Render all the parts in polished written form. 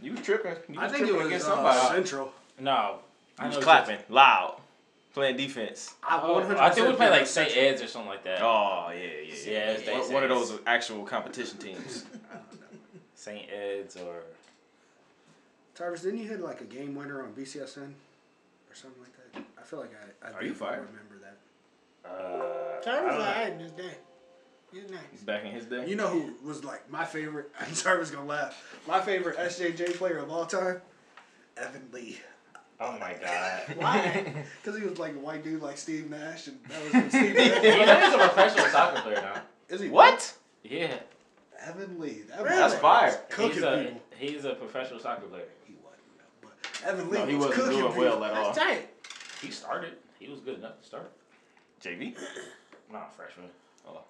You tripping. I think it was Central. No. I was clapping loud. Playing defense. I think we played like St. Ed's or something like that. Oh, yeah. One of those actual competition teams. I don't know. St. Ed's or... Tarvis, didn't you hit like a game winner on BCSN or something like that? I feel like I do remember that. Tarvis was in his day. He's nice. Back in his day? You know who was like my favorite? Tarvis going to laugh. My favorite SJJ player of all time? Evan Lee. Oh my God! Why? Because he was like a white dude, like Steve Nash, and that was him, Steve Nash. He's a professional soccer player now. Is he? What? Yeah. Evan Lee. That's fire. Cooking people. He's a professional soccer player. He wasn't, but Evan Lee was cooking people. He wasn't doing well at all. That's tight. He started. He was good enough to start. JV? Not freshman. Oh.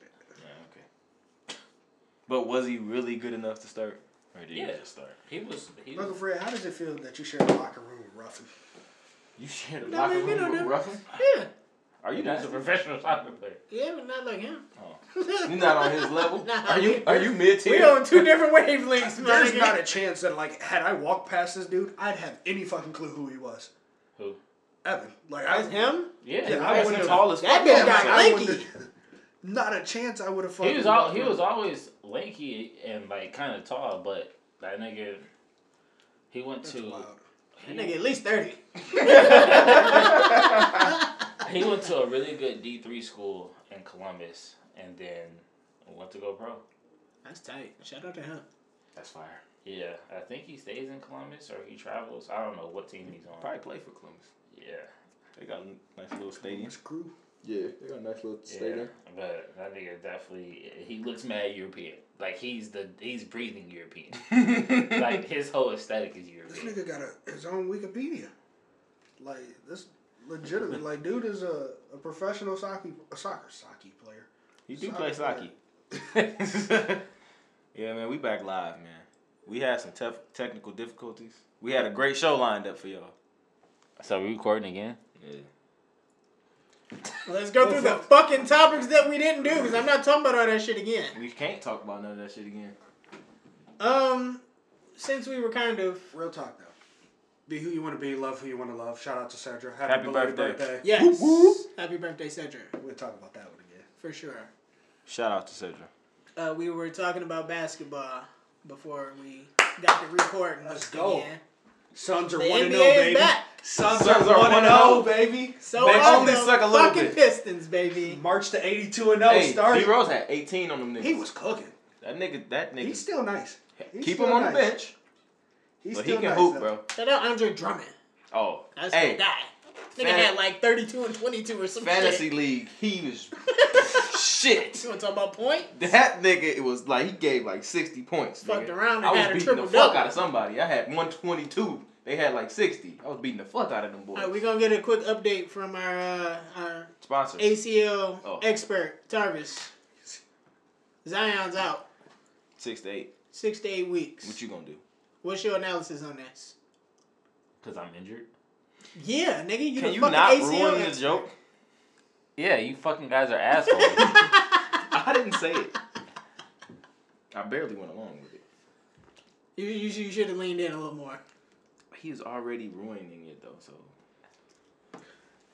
Yeah. Okay. But was he really good enough to start? Or did he just start? Michael Fred, how does it feel that you share the locker room with Ruffin? You share the locker room with Ruffin? Yeah. Are you not a professional soccer player? Yeah, but not like him. Oh. You're not on his level? Are you mid-tier? We're on two different wavelengths. There's not a chance that, like, had I walked past this dude, I'd have any fucking clue who he was. Who? Evan. Like, that's him? Yeah, I wouldn't have. That bitch got lanky. Not a chance I would have fucking... He was always lanky and, like, kind of tall, but that nigga... He went to... That nigga at least 30. He went to a really good D3 school in Columbus and then went to go pro. That's tight. Shout out to him. That's fire. Yeah. I think he stays in Columbus or he travels. I don't know what team he's on. Probably play for Columbus. Yeah. They got a nice little stadium. Crew. Yeah, they got a nice little stadium. Yeah, but that nigga definitely—he looks mad European. Like he's breathing European. Like his whole aesthetic is European. This nigga got his own Wikipedia. Like this, legitimately, like dude is a professional soccer player. He do play soccer. Yeah, man, we back live, man. We had some technical difficulties. We had a great show lined up for y'all. So we recording again? Yeah. Let's go through the fucking topics that we didn't do because I'm not talking about all that shit again. We can't talk about none of that shit again. Since we were kind of real talk though, be who you want to be, love who you want to love. Shout out to Cedra. Happy birthday! Yes, whoop, whoop. Happy birthday, Cedra. We'll talk about that one again for sure. Shout out to Cedra. We were talking about basketball before we got to recording. Let's go. Again. Suns are 1-0, baby. Suns are 1-0, baby. So they only suck a little bit. Fucking Pistons, baby. March to 82-0. Hey, D-Rose had 18 on them niggas. He was cooking. That nigga. He's still nice. Keep him on the bench. He's still nice. But he can hoop, bro. Shout out Andre Drummond. Oh. That's gonna die. Nigga had like 32 and 22 or some shit. Fantasy league. He was shit. You want to talk about point? That nigga, it was like he gave like 60 points. Fucked around and had a triple double. I was beating the fuck out of somebody. I had 122. They had like 60. I was beating the fuck out of them boys. All right, we're going to get a quick update from our sponsor, ACL expert, Tarvis. Zion's out. 6 to 8. 6 to 8 weeks. What you going to do? What's your analysis on this? Because I'm injured? Yeah, nigga. You Can you not ACL ruin expert. The joke? Yeah, you fucking guys are assholes. I didn't say it. I barely went along with it. You should have leaned in a little more. He's already ruining it, though, so...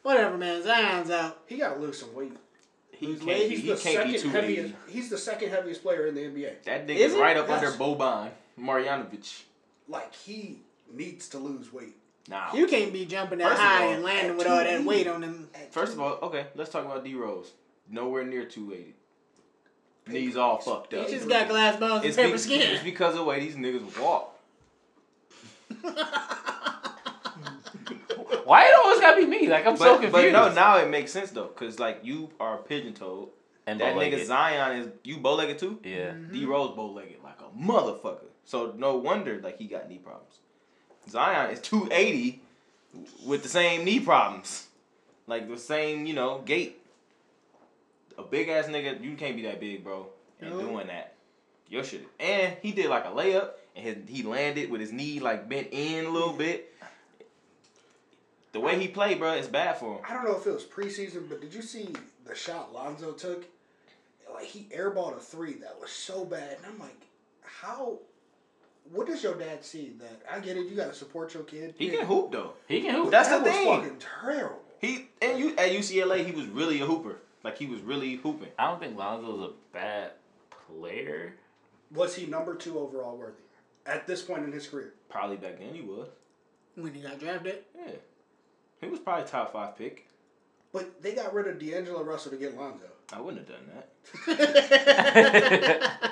Whatever, man. Zion's out. He got to lose some weight. He's the second heaviest player in the NBA. That nigga's right up under Boban Marjanovic. Like, he needs to lose weight. Nah. You can't be jumping that high and landing with all that weight on him. First of all, okay, let's talk about D-Rose. Nowhere near 280. Knees all fucked up. He just got glass bones and paper skin. It's because of the way these niggas walk. Why it always gotta be me? Like, I'm so confused. But no, now it makes sense, though. Because, like, you are pigeon-toed. And that nigga Zion is... You bow-legged, too? Yeah. Mm-hmm. D-Rose bow-legged like a motherfucker. So, no wonder, like, he got knee problems. Zion is 280 with the same knee problems. Like, the same, you know, gait. A big-ass nigga, you can't be that big, bro. And doing that. Your shit. And he did, like, a layup. And he landed with his knee, like, bent in a little bit. The way he played, bro, it's bad for him. I don't know if it was preseason, but did you see the shot Lonzo took? Like, he airballed a three that was so bad. And I'm like, how What does your dad see in that? I get it. You got to support your kid. He can hoop, though. He can hoop. That's the thing. That was fucking terrible. At UCLA, he was really a hooper. Like, he was really hooping. I don't think Lonzo's a bad player. Was he number 2 overall worthy at this point in his career? Probably back then he was. When he got drafted? Yeah. He was probably top 5 pick. But they got rid of D'Angelo Russell to get Lonzo. I wouldn't have done that.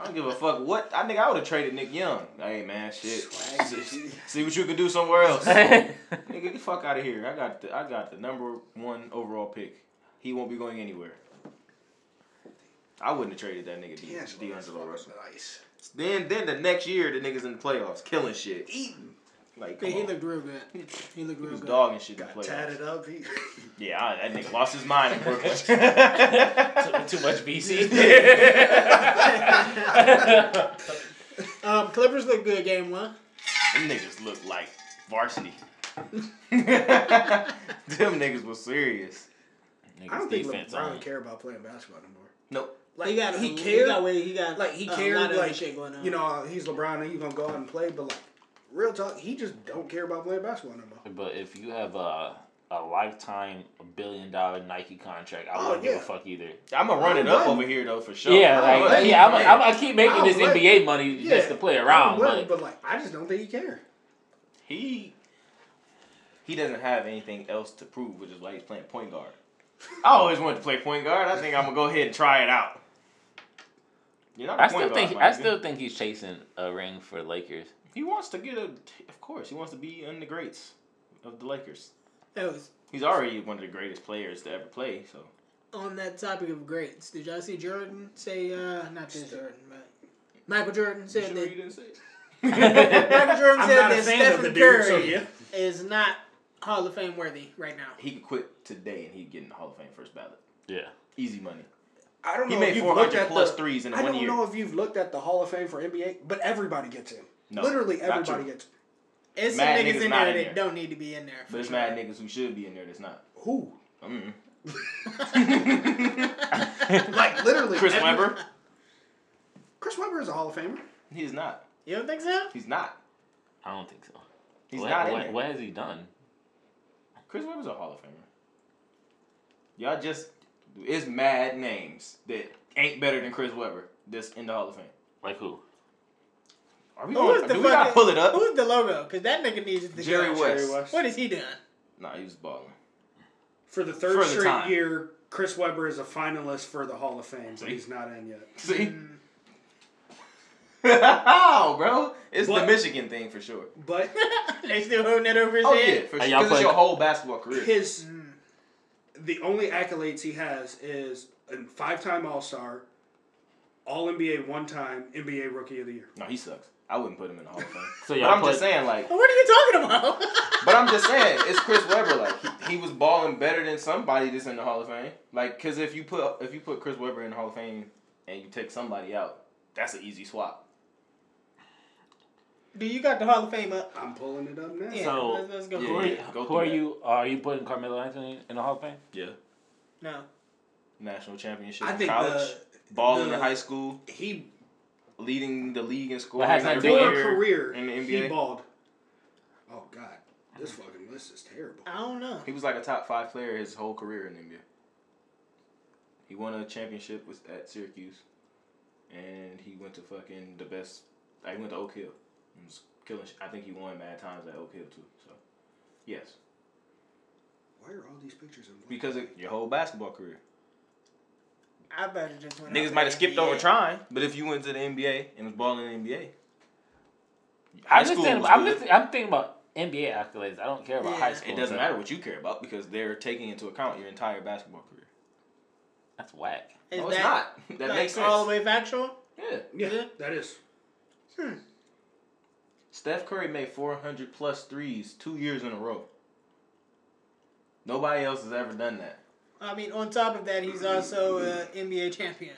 I don't give a fuck what. I think I would have traded Nick Young. Hey, man, shit. See what you can do somewhere else. Nigga, get the fuck out of here. I got the number 1 overall pick. He won't be going anywhere. I wouldn't have traded that nigga D'Angelo Russell. Nice. Then the next year, the nigga's in the playoffs, killing shit. Eating. Like, he looked real good. He was dogging shit in the playoffs. Tatted up. That nigga lost his mind in Brooklyn. Too much BC. Clippers looked good game 1. Them niggas looked like varsity. Them niggas was serious. Niggas I don't think LeBron care about playing basketball anymore. Nope. Like, he cared. Like, shit going on. You know, he's LeBron and he's gonna go out and play, but like, real talk, he just don't care about playing basketball anymore. But if you have a lifetime $1 billion Nike contract, I wouldn't give a fuck either. I'm gonna run it up over here though for sure. Yeah, I'm gonna keep making this NBA money just to play around. But like, I just don't think he cares. He doesn't have anything else to prove, which is why he's playing point guard. I always wanted to play point guard. I think I'm gonna go ahead and try it out. You're not I still think he's chasing a ring for Lakers. He wants to get of course, he wants to be in the greats of the Lakers. He's already one of the greatest players to ever play, so. On that topic of greats, did y'all see Jordan say, Michael Jordan said that. You didn't say it? Michael Jordan said that Stephen Curry is not Hall of Fame worthy right now. He could quit today and he'd get in the Hall of Fame first ballot. Yeah. Easy money. I don't know. He made 400 plus threes in 1 year. I don't know if you've looked at the Hall of Fame for NBA, but everybody gets in. No, literally everybody gets in. It's some niggas in there that don't need to be in there. But it's mad niggas who should be in there that's not. Who? Like, literally. Chris Webber. Chris Webber is a Hall of Famer. He is not. You don't think so? He's not. I don't think so. He's not in there. What has he done? Chris Webber's a Hall of Famer. Y'all just... It's mad names that ain't better than Chris Webber that's in the Hall of Fame. Like who? Are we going to pull it up? Who's the logo? Because that nigga needs to Jerry West. What is he doing? Nah, he was balling. For the third straight year, Chris Webber is a finalist for the Hall of Fame, but he's not in yet. See? Oh, bro. It's the Michigan thing for sure. But they still holding it over his head? Yeah, for sure. Because it's your whole basketball career. The only accolades he has is a 5-time All-Star, All-NBA 1-time, NBA Rookie of the Year. No, he sucks. I wouldn't put him in the Hall of Fame. Just saying, like... What are you talking about? But I'm just saying, it's Chris Webber. Like, he was balling better than somebody that's in the Hall of Fame. Like, because if you put Chris Webber in the Hall of Fame and you take somebody out, that's an easy swap. Do you got the Hall of Fame up? I'm pulling it up now. Yeah, so, let's go. Who are you? Are you putting Carmelo Anthony in the Hall of Fame? Yeah. No. National championship in college. Balling in high school. He leading the league in scoring. Has that career in the NBA? He balled. Oh, God. This fucking list is terrible. I don't know. He was like a top 5 player his whole career in the NBA. He won a championship at Syracuse. And he went to fucking the best. He went to Oak Hill. He was killing shit. I think he won mad times at Oak Hill too. So, yes. Why are all these pictures in black? Because of your whole basketball career. I better just went niggas might have skipped over trying, but if you went to the NBA and was balling in the NBA, I'm thinking about NBA accolades. I don't care about high school. It doesn't matter what you care about because they're taking into account your entire basketball career. That's whack. It's not. That makes sense. All the way factual. Yeah, that is. Steph Curry made 400 plus threes 2 years in a row. Nobody else has ever done that. I mean, on top of that, he's also an NBA champion.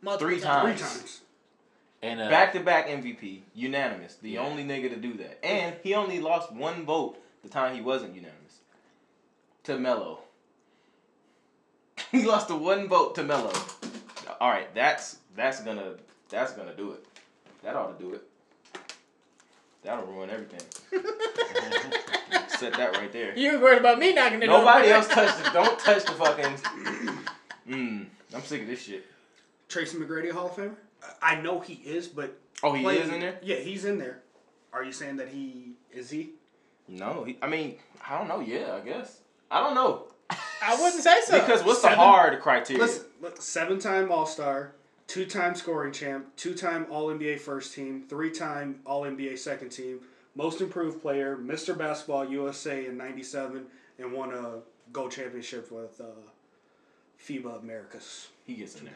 Multiple times. And back-to-back MVP. Unanimous. The only nigga to do that. And he only lost 1 vote the time he wasn't unanimous. To Melo. He lost the 1 vote to Melo. All right, that's gonna do it. That ought to do it. That'll ruin everything. Set that right there. You were worried about me knocking it over. Nobody else touched it. Don't touch the fucking... I'm sick of this shit. Tracy McGrady Hall of Famer? I know he is, but... Oh, he is in there? Yeah, he's in there. Are you saying that he... Is he? No. I don't know. Yeah, I guess. I don't know. I wouldn't say so. Because what's the hard criteria? Listen, look, 7-time All-Star, 2-time scoring champ, 2-time All-NBA first team, 3-time All-NBA second team, most improved player, Mr. Basketball USA in 97, and won a gold championship with FIBA Americas. He gets in there.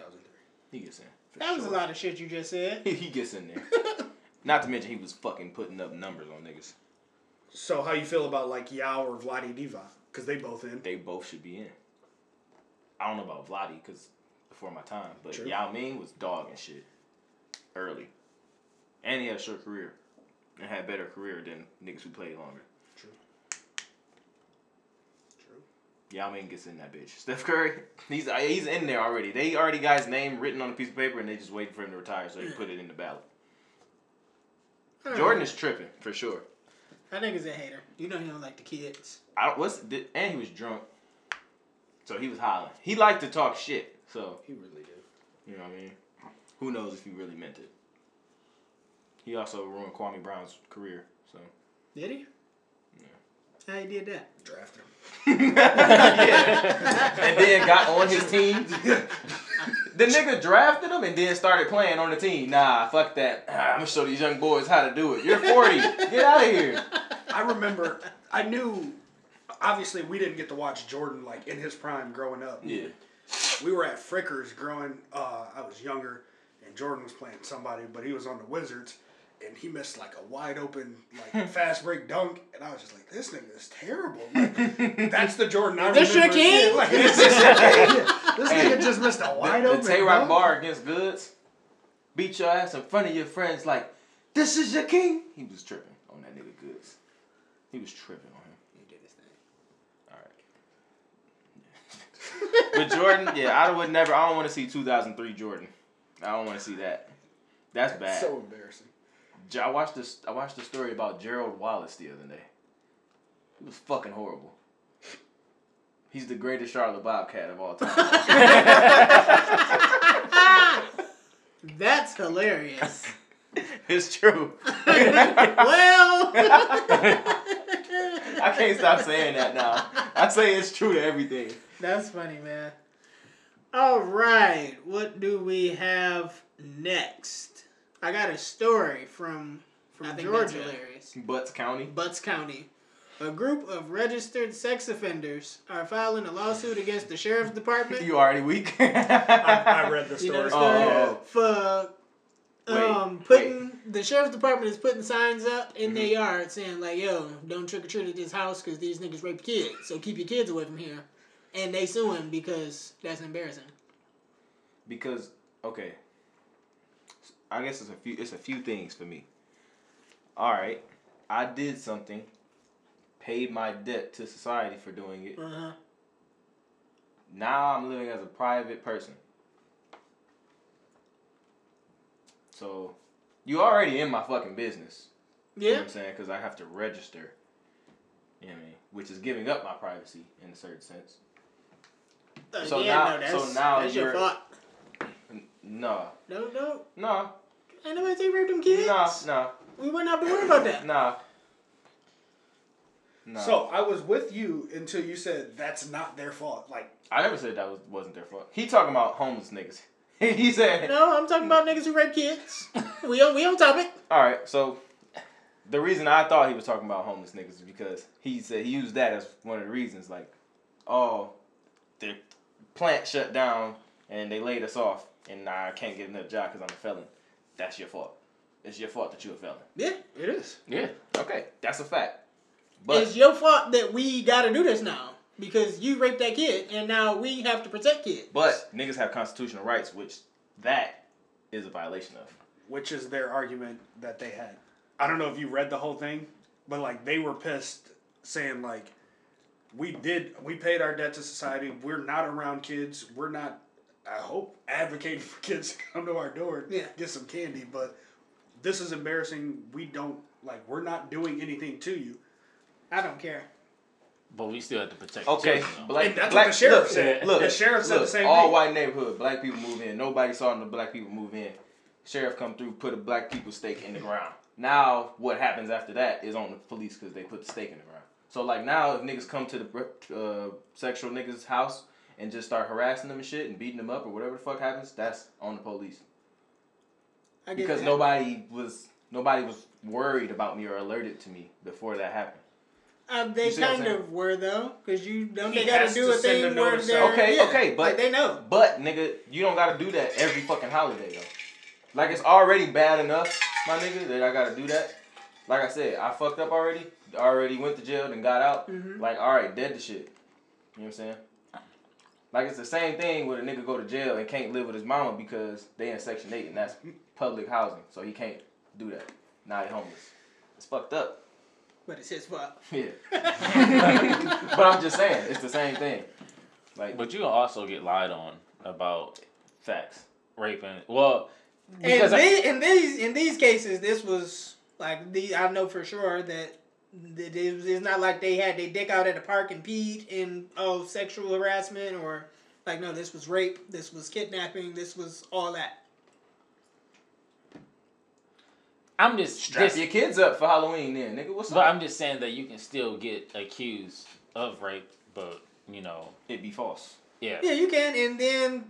He gets in. That was a lot of shit you just said. He gets in there. Not to mention he was fucking putting up numbers on niggas. So how you feel about like Yao or Vlade Divac? Because they both in. They both should be in. I don't know about Vlade because before my time, but true. Yao Ming was dog and shit early. And he had a short career and had a better career than niggas who played longer. True. Yao Ming gets in that bitch. Steph Curry, he's in there already. They already got his name written on a piece of paper and they just waiting for him to retire so they can put it in the ballot. Jordan is tripping for sure. That nigga's a hater. You know he don't like the kids. And he was drunk, so he was hollering. He liked to talk shit, so he really did. You know what I mean? Who knows if he really meant it? He also ruined Kwame Brown's career. So did he? Yeah. How he did that? Drafted him. Yeah. And then got on his team. The nigga drafted him and then started playing on the team. Nah, fuck that. I'm going to show these young boys how to do it. You're 40. Get out of here. I remember, I knew, obviously we didn't get to watch Jordan like in his prime growing up. Yeah. We were at Frickers growing, I was younger, and Jordan was playing somebody, but he was on the Wizards, and he missed like a wide open, like fast break dunk, and I was just like, this nigga is terrible. Like, that's the Jordan I remember. This your king? Like, this is your king. This nigga just missed a wide open. The Tay Rock bar against Goods. Beat your ass in front of your friends like, this is your king. He was tripping on that nigga Goods. He was tripping on him. He did his thing. All right. But Jordan, yeah, I don't want to see 2003 Jordan. I don't want to see that. That's bad. So embarrassing. I watched the story about Gerald Wallace the other day. It was fucking horrible. He's the greatest Charlotte Bobcat of all time. That's hilarious. It's true. Well. I can't stop saying that now. I say it's true to everything. That's funny, man. All right. What do we have next? I got a story from Georgia. That's hilarious. Butts County. A group of registered sex offenders are filing a lawsuit against the sheriff's department. You already weak. I read the story. You know the story? Oh. For the sheriff's department is putting signs up in their yard saying like, "Yo, don't trick or treat at this house because these niggas rape kids. So keep your kids away from here." And they suing because that's embarrassing. Because I guess it's a few things for me. All right, I did something. Paid my debt to society for doing it. Uh-huh. Now I'm living as a private person. So, you already in my fucking business. Yeah. You know what I'm saying? Because I have to register. You know what I mean? Which is giving up my privacy in a certain sense. That's your fault. No. Ain't nobody say rape them kids. No. We wouldn't have to worry about that. No. No. So I was with you until you said that's not their fault. Like I never said that wasn't their fault. He talking about homeless niggas. He said no. I'm talking about niggas who rape kids. We on topic. All right. So the reason I thought he was talking about homeless niggas is because he said he used that as one of the reasons. Like, their plant shut down and they laid us off, and I can't get another job because I'm a felon. That's your fault. It's your fault that you're a felon. Yeah, it is. Yeah. Okay, that's a fact. But it's your fault that we gotta do this now because you raped that kid and now we have to protect kids. But niggas have constitutional rights, which that is a violation of. Which is their argument that they had. I don't know if you read the whole thing, but like they were pissed saying like, we paid our debt to society. We're not around kids. We're not, I hope, advocating for kids to come to our door and get some candy, but this is embarrassing. We don't, like, we're not doing anything to you. I don't care. But we still have to protect. Okay, black, that's black, what the sheriff said. Look, the sheriff said the same thing. All white neighborhood, black people move in. Nobody saw the black people move in. Sheriff come through, put a black people stake in the ground. Now what happens after that is on the police because they put the stake in the ground. So like now, if niggas come to the sexual niggas house and just start harassing them and shit and beating them up or whatever the fuck happens, that's on the police. I get because that. nobody was worried about me or alerted to me before that happened. They kind of were though, cause you don't. They gotta do a thing where they're okay, but like they know. But nigga, you don't gotta do that every fucking holiday though. Like it's already bad enough, my nigga, that I gotta do that. Like I said, I fucked up already. Already went to jail and got out. Mm-hmm. Like all right, dead to shit. You know what I'm saying? Like it's the same thing with a nigga go to jail and can't live with his mama because they in Section 8 and that's public housing, so he can't do that. Now he homeless. It's fucked up. But it's his fault. Yeah. But I'm just saying, it's the same thing. Like, but you can also get lied on about facts, raping. Well, because in these cases, this was like I know for sure that it's not like they had their dick out at the park and peed and sexual harassment or like no, this was rape, this was kidnapping, this was all that. I'm just strap your kids up for Halloween then, nigga. What's up? But I'm just saying that you can still get accused of rape, but you know it'd be false. Yeah. Yeah, you can, and then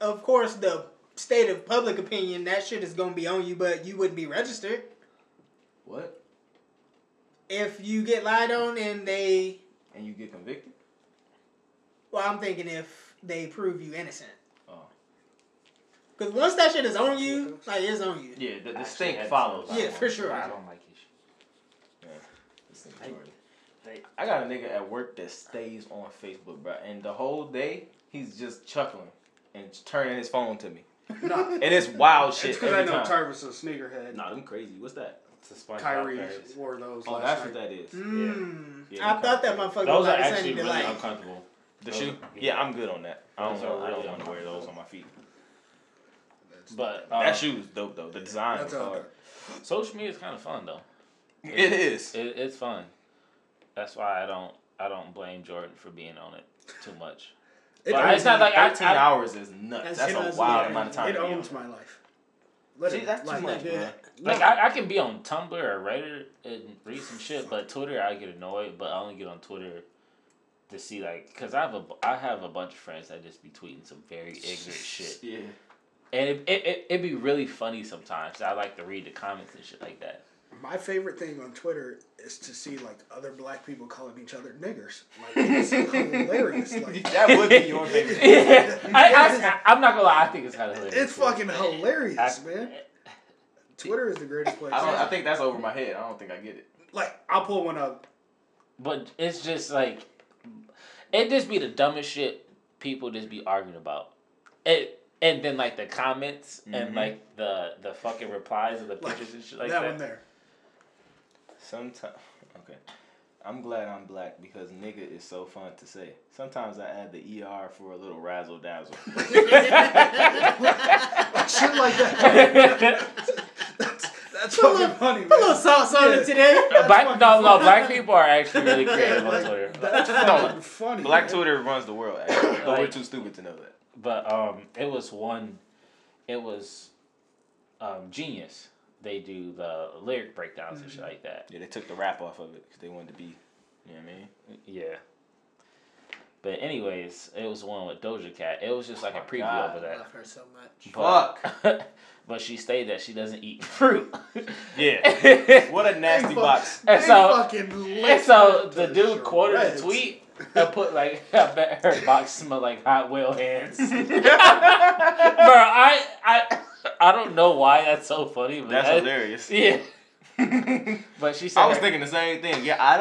of course the state of public opinion, that shit is gonna be on you, but you wouldn't be registered. What? If you get lied on and they and you get convicted? Well, I'm thinking if they prove you innocent. Because once that shit is on you, like, it's on you. Yeah, the stink follows. Yeah, for sure. I don't like his shit. Yeah, this thing's Jordan. I got a nigga at work that stays on Facebook, bro. And the whole day, he's just chuckling and turning his phone to me. No. And it's wild shit. It's because I know Tarvis is a sneakerhead. Nah, them crazy. What's that? Kyrie wore those. Oh, that's what that is. Mm. Yeah. Yeah, I thought that motherfucker was like the same. Those are actually really uncomfortable. The shoe? Yeah, I'm good on that. I don't want to wear those on my feet. But that shoe was dope though. The design was hard. Social media is kind of fun though. It is. It's fun. That's why I don't blame Jordan for being on it too much. It's not like 18 hours is nuts. That's a wild amount of time. It owns my life. Gee, that's too much, man. Like I can be on Tumblr or Reddit and read some shit, but Twitter I get annoyed. But I only get on Twitter to see like because I have a bunch of friends that just be tweeting some very ignorant shit. Yeah. And it'd be really funny sometimes. I like to read the comments and shit like that. My favorite thing on Twitter is to see, like, other black people calling each other niggers. Like, it's hilarious. Like, that would be your favorite thing. Yeah. I'm not going to lie. I think it's kind of hilarious. It's fucking hilarious, man. Twitter is the greatest place. I think that's over my head. I don't think I get it. Like, I'll pull one up. But it's just, like, it just be the dumbest shit people just be arguing about. And then, like, the comments and, like, the fucking replies of the pictures and shit like that. That one there. Sometimes. Okay. I'm glad I'm black because nigga is so fun to say. Sometimes I add the ER for a little razzle dazzle. Shit like that. That's fucking funny, man. A little sauce on it today. Black people are actually really creative on Twitter. That's fucking funny. Black Twitter runs the world, actually. But we're too stupid to know that. But it was Genius. They do the lyric breakdowns and shit like that. Yeah, they took the rap off of it because they wanted to be, you know what I mean? Yeah. But anyways, it was one with Doja Cat. It was just like a preview of that. I love her so much. Fuck. But she stated that she doesn't eat fruit. Yeah. What a nasty box. And so the dude quoted the tweet. I put like I bet her box smell like hot whale hands. Bro, I don't know why that's so funny, but that's hilarious. Yeah. But she said I was thinking the same thing. Yeah, I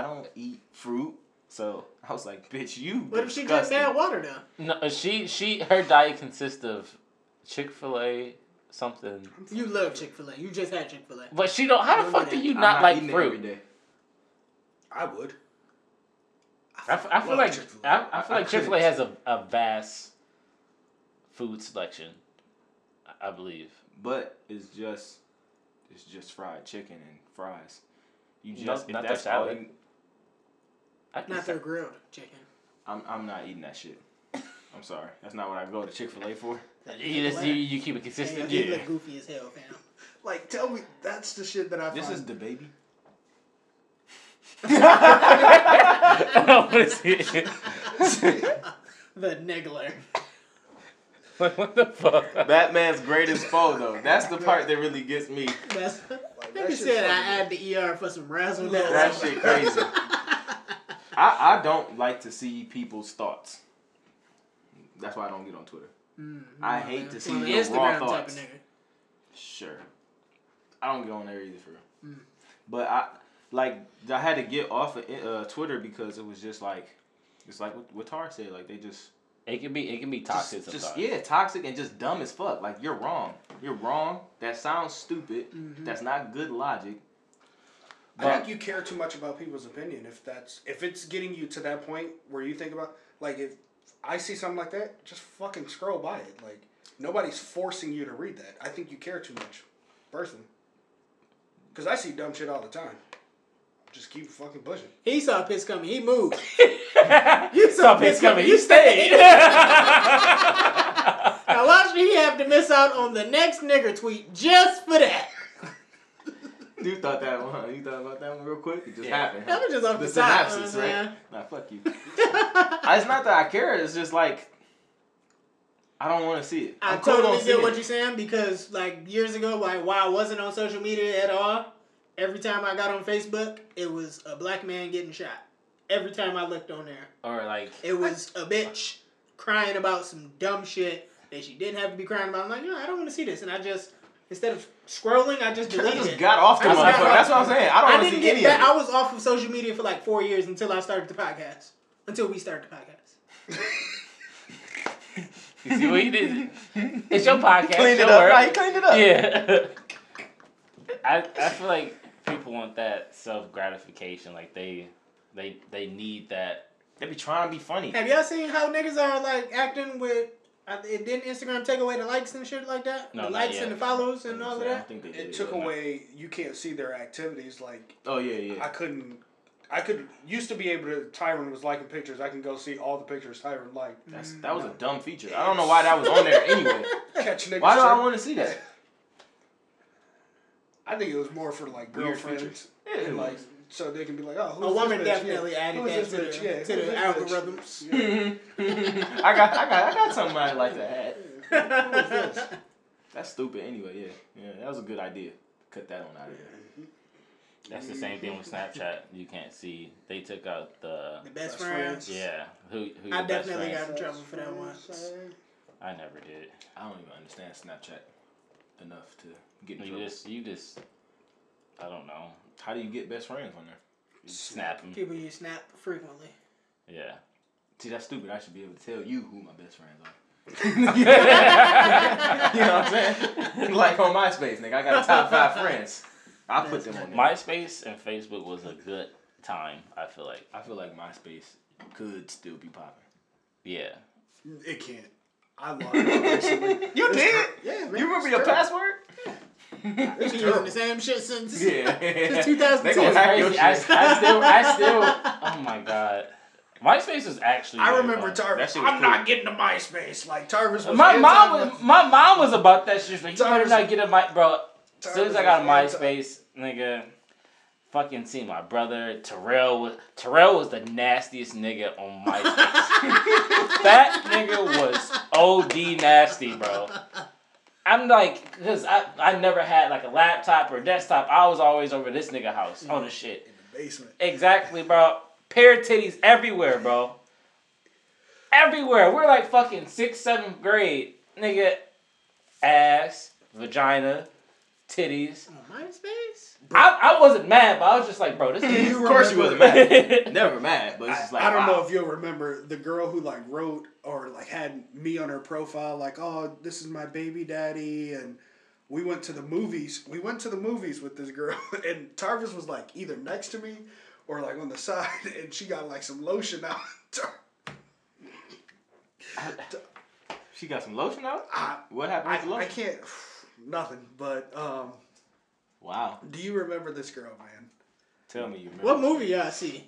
don't eat fruit. So I was like, bitch, you what disgusting. If she drank bad water now? No, she her diet consists of Chick-fil-A something. You love Chick-fil-A. You just had Chick-fil-A. But she don't how the fuck do you not like fruit? Every day. I would. I feel like Chick-fil-A has a vast food selection, I believe. But it's just it's just fried chicken and fries. You just not the salad. Not their grilled chicken. I'm not eating that shit. I'm sorry. That's not what I go to Chick-fil-A for. You keep it consistent. Yeah. You look goofy as hell, fam. Like, tell me, that's the shit that I find. This is the baby. What is it? The niggler. Like, what the fuck? Batman's greatest foe, though. That's the part that really gets me. That's, like, that you said I add the ER for some razzle dazzle. That shit crazy. I don't like to see people's thoughts. That's why I don't get on Twitter. I hate to see the raw thoughts. Type of nigga. Sure. I don't get on there either, for real. But I had to get off of Twitter because it was just like, it's like what Tar said. Like, they just... It can be toxic sometimes. Yeah, toxic and just dumb as fuck. Like, you're wrong. You're wrong. That sounds stupid. Mm-hmm. That's not good logic. But I think you care too much about people's opinion if it's getting you to that point where you think about, like, if I see something like that, just fucking scroll by it. Like, nobody's forcing you to read that. I think you care too much, personally. Because I see dumb shit all the time. Just keep fucking pushing. He saw piss coming. He moved. You saw piss coming. You stayed. Now watch me have to miss out on the next nigger tweet just for that. You thought that one, huh? You thought about that one real quick? It just happened. Huh? That was just off the synopsis, right? Yeah. Nah, fuck you. It's not that I care. It's just like, I don't want to see it. I totally get what you're saying because, like, years ago, like, while I wasn't on social media at all, every time I got on Facebook, it was a black man getting shot. Every time I looked on there. Or, like... It was a bitch crying about some dumb shit that she didn't have to be crying about. I'm like, no, I don't want to see this. And I just... Instead of scrolling, I just deleted it. I just got off the motherfucker. That's what I'm saying. I don't want to see any of it. I was off of social media for like 4 years until I started the podcast. Until we started the podcast. You see what he did? It's your podcast. Cleaned it up. Right, he cleaned it up. Yeah. I feel like people want that self-gratification. Like, they need that. They be trying to be funny. Have y'all seen how niggas are, like, acting with... Didn't Instagram take away the likes and shit like that? No, the likes and the follows and all of that? I think they did. It took away, you can't see their activities. Like, oh, yeah. I could, used to be able to, Tyron was liking pictures. I can go see all the pictures Tyron liked. That was a dumb feature. I don't know why that was on there anyway. Catch niggas. Why do I want to see that? I think it was more for, like, girlfriends. Yeah, and, like, so they can be like, oh, who's a woman this bitch? Definitely added who's that to the algorithms. Yeah. Mm-hmm. I got somebody like that. Yeah. Who's this? That's stupid. Anyway, yeah, that was a good idea. Cut that one out of there. That's the same thing with Snapchat. You can't see. They took out the best friends. Yeah, who I definitely got in trouble for that one. I never did. I don't even understand Snapchat enough to get in trouble. You just I don't know. How do you get best friends on there? You snap them. People you snap frequently. Yeah. See, that's stupid. I should be able to tell you who my best friends are. You know what I'm saying? Like on MySpace, nigga. I got a top 5 friends. I put them on there. MySpace and Facebook was a good time, I feel like. I feel like MySpace could still be popping. Yeah. It can't. I logged on recently. You did? Yeah, man. You remember your password? Yeah. They've been using the same shit since 2010. I still. Oh my god, MySpace was actually. I remember Tarvis. I'm not getting to MySpace. Like Tarvis. My mom was about that shit. Like, you better not get in my bro. As soon as I got a MySpace, nigga, fucking see my brother Tyrell. Tyrell was the nastiest nigga on MySpace. That nigga was OD nasty, bro. I'm like, because I never had like a laptop or a desktop. I was always over this nigga house on the shit. In the basement. Exactly, bro. Pear titties everywhere, bro. Everywhere. We're like fucking 6th, 7th grade. Nigga, ass, vagina, titties. Oh, MySpace? I wasn't mad, but I was just like, bro, this is... Of course you wasn't mad. Never mad, but it's just like, I don't know if you'll remember the girl who like wrote... Or like had me on her profile, like, oh, this is my baby daddy, and we went to the movies. We went to the movies with this girl, and Tarvis was like either next to me or like on the side, and she got like some lotion out. She got some lotion out? What happened with the lotion? I can't. Nothing, but Wow. Do you remember this girl, man? Tell me you remember. What movie y'all see?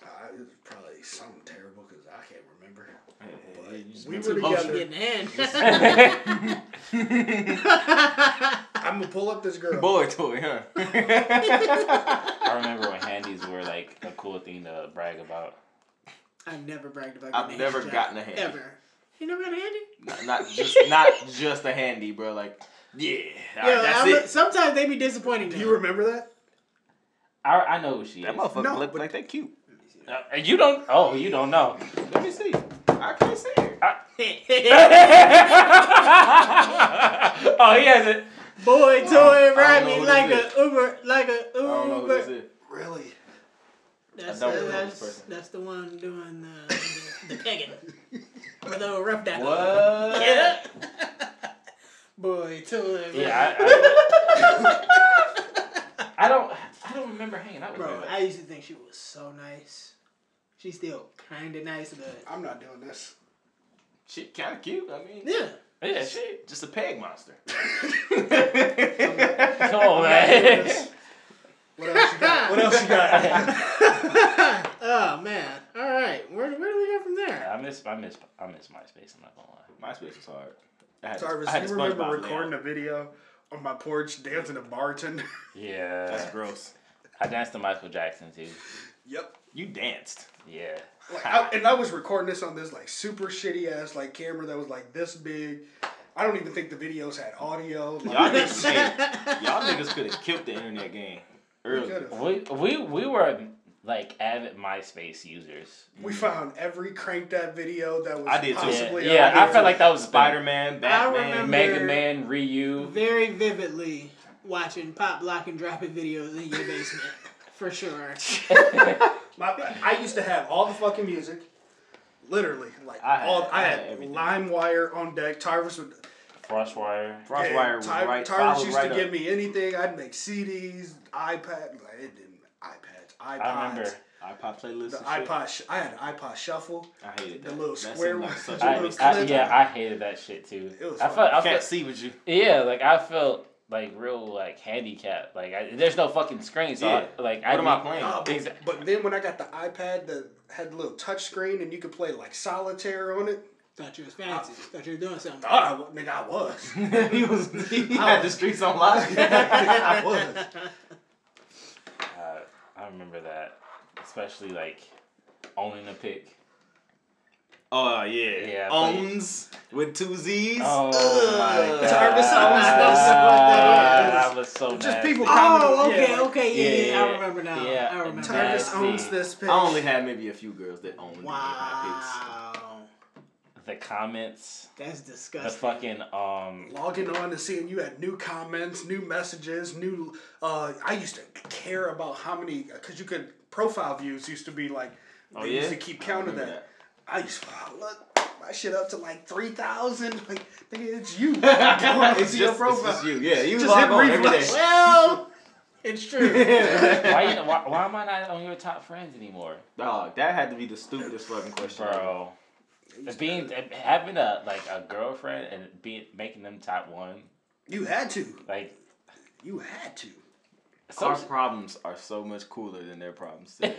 It was probably something terrible because I can't remember. We were together. I'm gonna pull up this girl. Boy toy, huh? I remember when handies were like a cool thing to brag about. I've never bragged about. I've never gotten a handy. Ever. You never got a handy? Not just a handy, bro. Like, yeah. Yo, that's it. Sometimes they be disappointing. Do you remember that? I know who she is. That motherfucker looked like they cute. You don't. Oh, you don't know. Let me see. I can't see her. Oh, he has it. Boy, toy, ride me like a Uber. I don't know who this is. Really? That's the one doing the pegging. Or the rough down. What? Yeah. Boy, toy. Yeah. I don't remember hanging out with her. Bro, I used to think she was so nice. She's still kind of nice, but... I'm not doing this. She kind of cute, I mean. Yeah. Yeah, she just a peg monster. Oh, man. What else you got? Oh, man. All right. Where do we go from there? I miss MySpace. I'm not going to lie. MySpace was hard. Tarvis, you remember recording a video... on my porch, dancing to bartender. Yeah. That's gross. I danced to Michael Jackson, too. Yep. You danced. Yeah. Like, I was recording this on this, like, super shitty-ass, like, camera that was, like, this big. I don't even think the videos had audio. Like, y'all niggas could have killed the internet game early. We were... like avid MySpace users. We found every crank that video that was possibly. Yeah, I felt like that was Spider-Man, Batman, Mega Man, Ryu. Very vividly watching pop, lock, and drop it videos in your basement. For sure. I used to have all the fucking music. Literally, like I had LimeWire on deck. Tarvis would. FrostWire was right. Tarvis used to give me anything. I'd make CDs, iPad. Like, it didn't. iPod. I remember iPod playlist. I had an iPod shuffle. I hated that. The little square one. Like I hated that shit too. It was. I felt see with you. Yeah, like I felt like real like handicapped. Like there's no fucking screen. So yeah. What am I playing? But then when I got the iPad that had a little touch screen and you could play like solitaire on it. Thought you was fancy. Thought you were doing something. I was. He was. He had the streets on lock. I was. I remember that, especially like owning a pick. Oh yeah, owns with two Z's. Oh my God. Tarvis owns this. I was so mad. Just people. Oh okay, yeah. I remember now. Yeah, I remember. Tarvis owns this pick. I only had maybe a few girls that owned my picks. The comments. That's disgusting. The fucking logging on to seeing you had new comments, new messages, new. I used to care about how many because you could profile views used to be like. Used to keep counting that. I used to look my shit up to like 3,000. Like nigga, it's you. It's your profile. It's just you. Yeah, you just log on every day. Well. It's true. why am I not on your top friends anymore? Dog, that had to be the stupidest fucking question, bro. Having a girlfriend and making them top one. You had to. Like, you had to. Our problems are so much cooler than their problems today.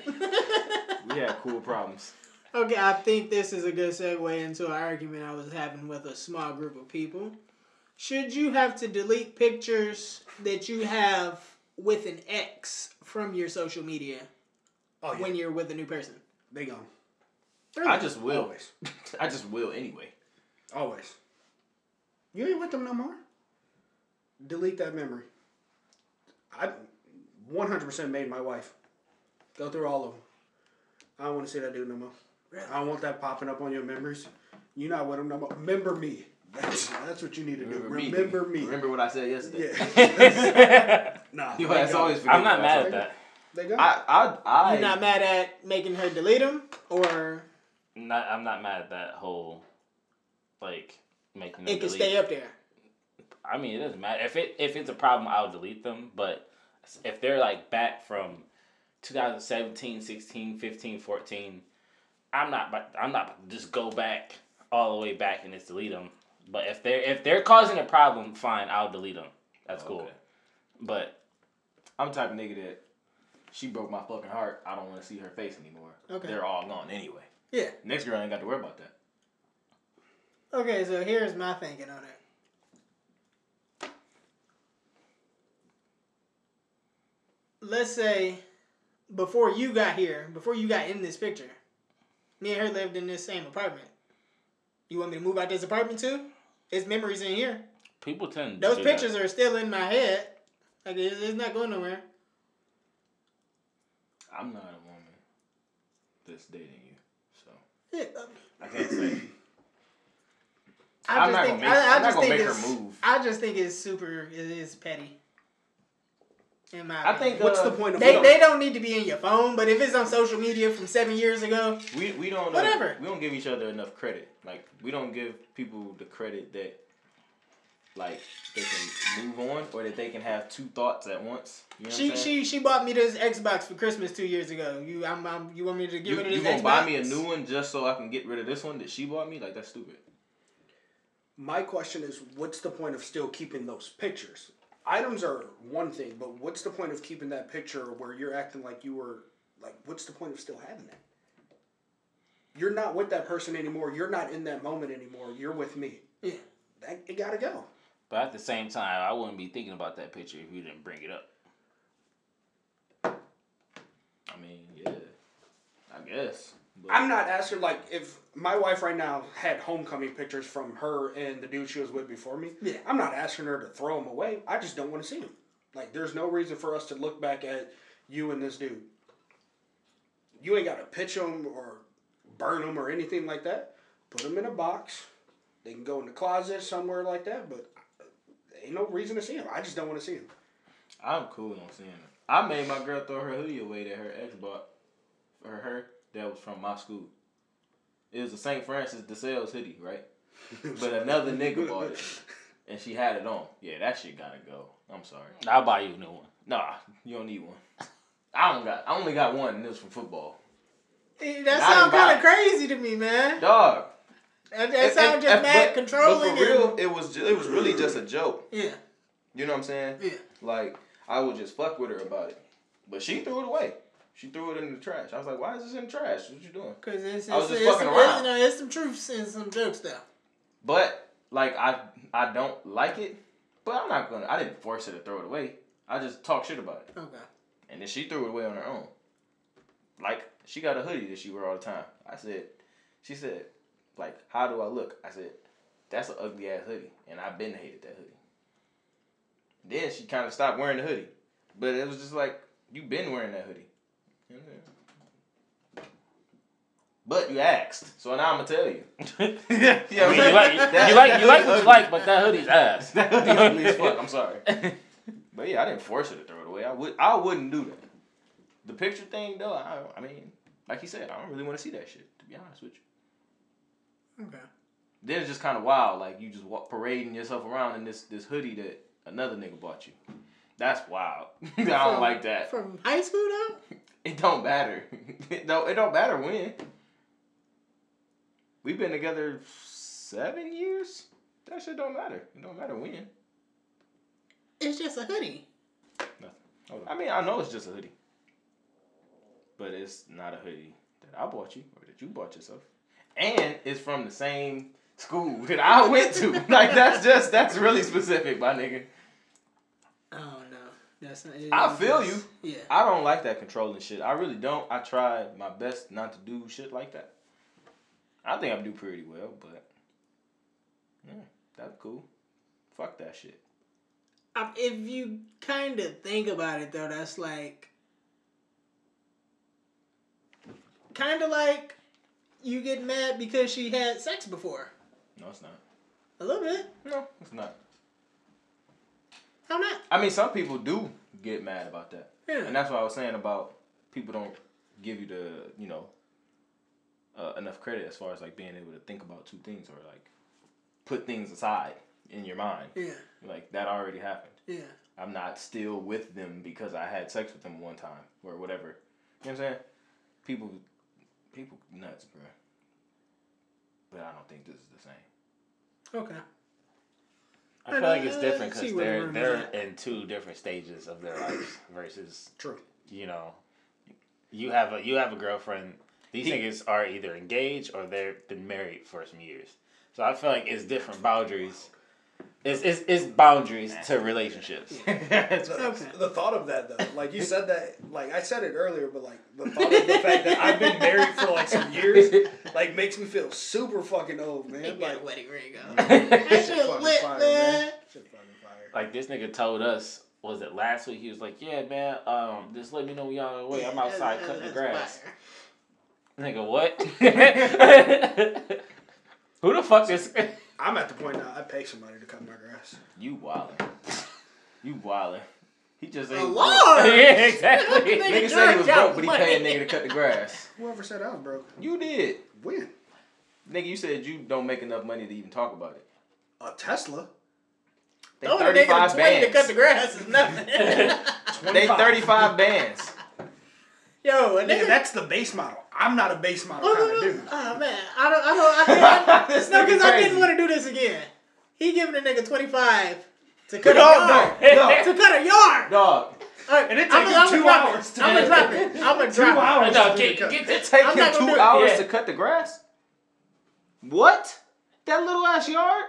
We had cool problems. Okay, I think this is a good segue into an argument I was having with a small group of people. Should you have to delete pictures that you have with an ex from your social media when you're with a new person? They gone. I just will. Always. I just will anyway. Always. You ain't with them no more. Delete that memory. I 100% made my wife go through all of them. I don't want to see that dude no more. Really? I don't want that popping up on your memories. You're not with them no more. Remember me. That's what you need to do. Remember me. Remember what I said yesterday. Yeah. Nah. Yo, that's always forgetting. I'm not mad at that. They go. You're not mad at making her delete them or. I'm not mad at that whole, like, making them delete. It can stay up there. I mean, it doesn't matter. If it's a problem, I'll delete them. But if they're, like, back from 2017, 16, 15, 14, I'm not just go back all the way back and just delete them. But if they're causing a problem, fine, I'll delete them. That's cool. But I'm the type of nigga that she broke my fucking heart. I don't want to see her face anymore. Okay. They're all gone anyway. Yeah. Next girl ain't got to worry about that. Okay, so here's my thinking on it. Let's say before you got here, before you got in this picture, me and her lived in this same apartment. You want me to move out this apartment too? It's memories in here. People tend to Those pictures are still in my head. Like, it's not going nowhere. I'm not a woman that's dating you, so. Yeah. I can't say. I'm not gonna make her move. I just think it's super. It is petty. In my opinion. I think what's the point of they don't need to be in your phone, but if it's on social media from 7 years ago, we don't whatever. We don't give each other enough credit. Like we don't give people the credit that like they can move on or that they can have two thoughts at once. You know she bought me this Xbox for Christmas 2 years ago. You want me to get rid of this Xbox? You gonna buy me a new one just so I can get rid of this one that she bought me? Like that's stupid. My question is, what's the point of still keeping those pictures? Items are one thing, but what's the point of keeping that picture where you're acting like you were, like, what's the point of still having that? You're not with that person anymore. You're not in that moment anymore. You're with me. Yeah. It gotta go. But at the same time, I wouldn't be thinking about that picture if you didn't bring it up. I mean, yeah. I guess. But I'm not asking, like, if my wife right now had homecoming pictures from her and the dude she was with before me, yeah. I'm not asking her to throw them away. I just don't want to see them. Like, there's no reason for us to look back at you and this dude. You ain't got to pitch them or burn them or anything like that. Put them in a box. They can go in the closet somewhere like that, but ain't no reason to see them. I just don't want to see them. I'm cool on seeing them. I made my girl throw her hoodie away that her ex bought for her. That was from my school. It was a St. Francis de Sales hoodie, right? But another nigga bought it. And she had it on. Yeah, that shit gotta go. I'm sorry. I'll buy you a new one. Nah, you don't need one. I only got one and it was from football. That sounds kinda crazy to me, man. Dog. That sounds just mad controlling. But for real, it was really just a joke. Yeah. You know what I'm saying? Yeah. Like, I would just fuck with her about it. But she threw it away. She threw it in the trash. I was like, why is this in the trash? What you doing? Because I was just fucking around. There's some truths and some jokes now. But, like, I don't like it. But I'm not going to. I didn't force her to throw it away. I just talk shit about it. Okay. And then she threw it away on her own. Like, she got a hoodie that she wore all the time. She said, like, how do I look? I said, that's an ugly ass hoodie. And I've been hated that hoodie. Then she kind of stopped wearing the hoodie. But it was just like, you've been wearing that hoodie. But you asked, so now I'm gonna tell you. You like what you like, but that hoodie's ass. That hoodie's ugly as fuck. I'm sorry, but yeah, I didn't force her to throw it away. I wouldn't do that. The picture thing, though, I mean, like he said, I don't really want to see that shit. To be honest with you. Okay. Then it's just kind of wild, like you just parading yourself around in this hoodie that another nigga bought you. That's wild. I don't like that. From high school though? It don't matter. It don't matter when. We've been together 7 years? That shit don't matter. It don't matter when. It's just a hoodie. Nothing. I mean, I know it's just a hoodie. But it's not a hoodie that I bought you or that you bought yourself. And it's from the same school that I went to. Like that's really specific, my nigga. I feel you. Yeah. I don't like that controlling shit. I really don't. I try my best not to do shit like that. I think I do pretty well, but yeah, that's cool. Fuck that shit. If you kind of think about it, though, that's like kind of like you get mad because she had sex before. No, it's not. A little bit. No, it's not. I'm not. I mean, some people do get mad about that. Yeah. And that's what I was saying about people don't give you the, enough credit as far as, like, being able to think about two things or, like, put things aside in your mind. Yeah. Like, that already happened. Yeah. I'm not still with them because I had sex with them one time or whatever. You know what I'm saying? People nuts, bro. But I don't think this is the same. Okay. I feel like it's different because they're in two different stages of their lives versus true. You know, you have a girlfriend. These niggas are either engaged or they've been married for some years. So I feel like it's different boundaries. It's boundaries to relationships. The thought of that though, like you said that, like I said it earlier, but like the thought of the fact that I've been married for like some years, like makes me feel super fucking old, man. Like, got a wedding ring on. That shit lit, man. Shit fucking fire. Like this nigga told us, was it last week? He was like, "Yeah, man, just let me know when y'all on the way. I'm outside cutting the grass." Fire. Nigga, what? Who the fuck is? I'm at the point now. I pay somebody to cut my grass. You wildin'. He just ain't broke. Yeah, exactly. Nigga said he was broke, but he paid a nigga to cut the grass. Whoever said I was broke? You did. When? Nigga, you said you don't make enough money to even talk about it. A Tesla. They 35 bands to cut the grass is nothing. They 35 bands. Yo, and nigga, that's the base model. I'm not a base model kind of dude. Oh man, I don't. No, because I didn't want to do this again. He giving a nigga 25 to cut a yard. Dog. Right, and it takes you 2 hours to cut the grass. It takes you 2 hours to cut the grass. What? That little ass yard?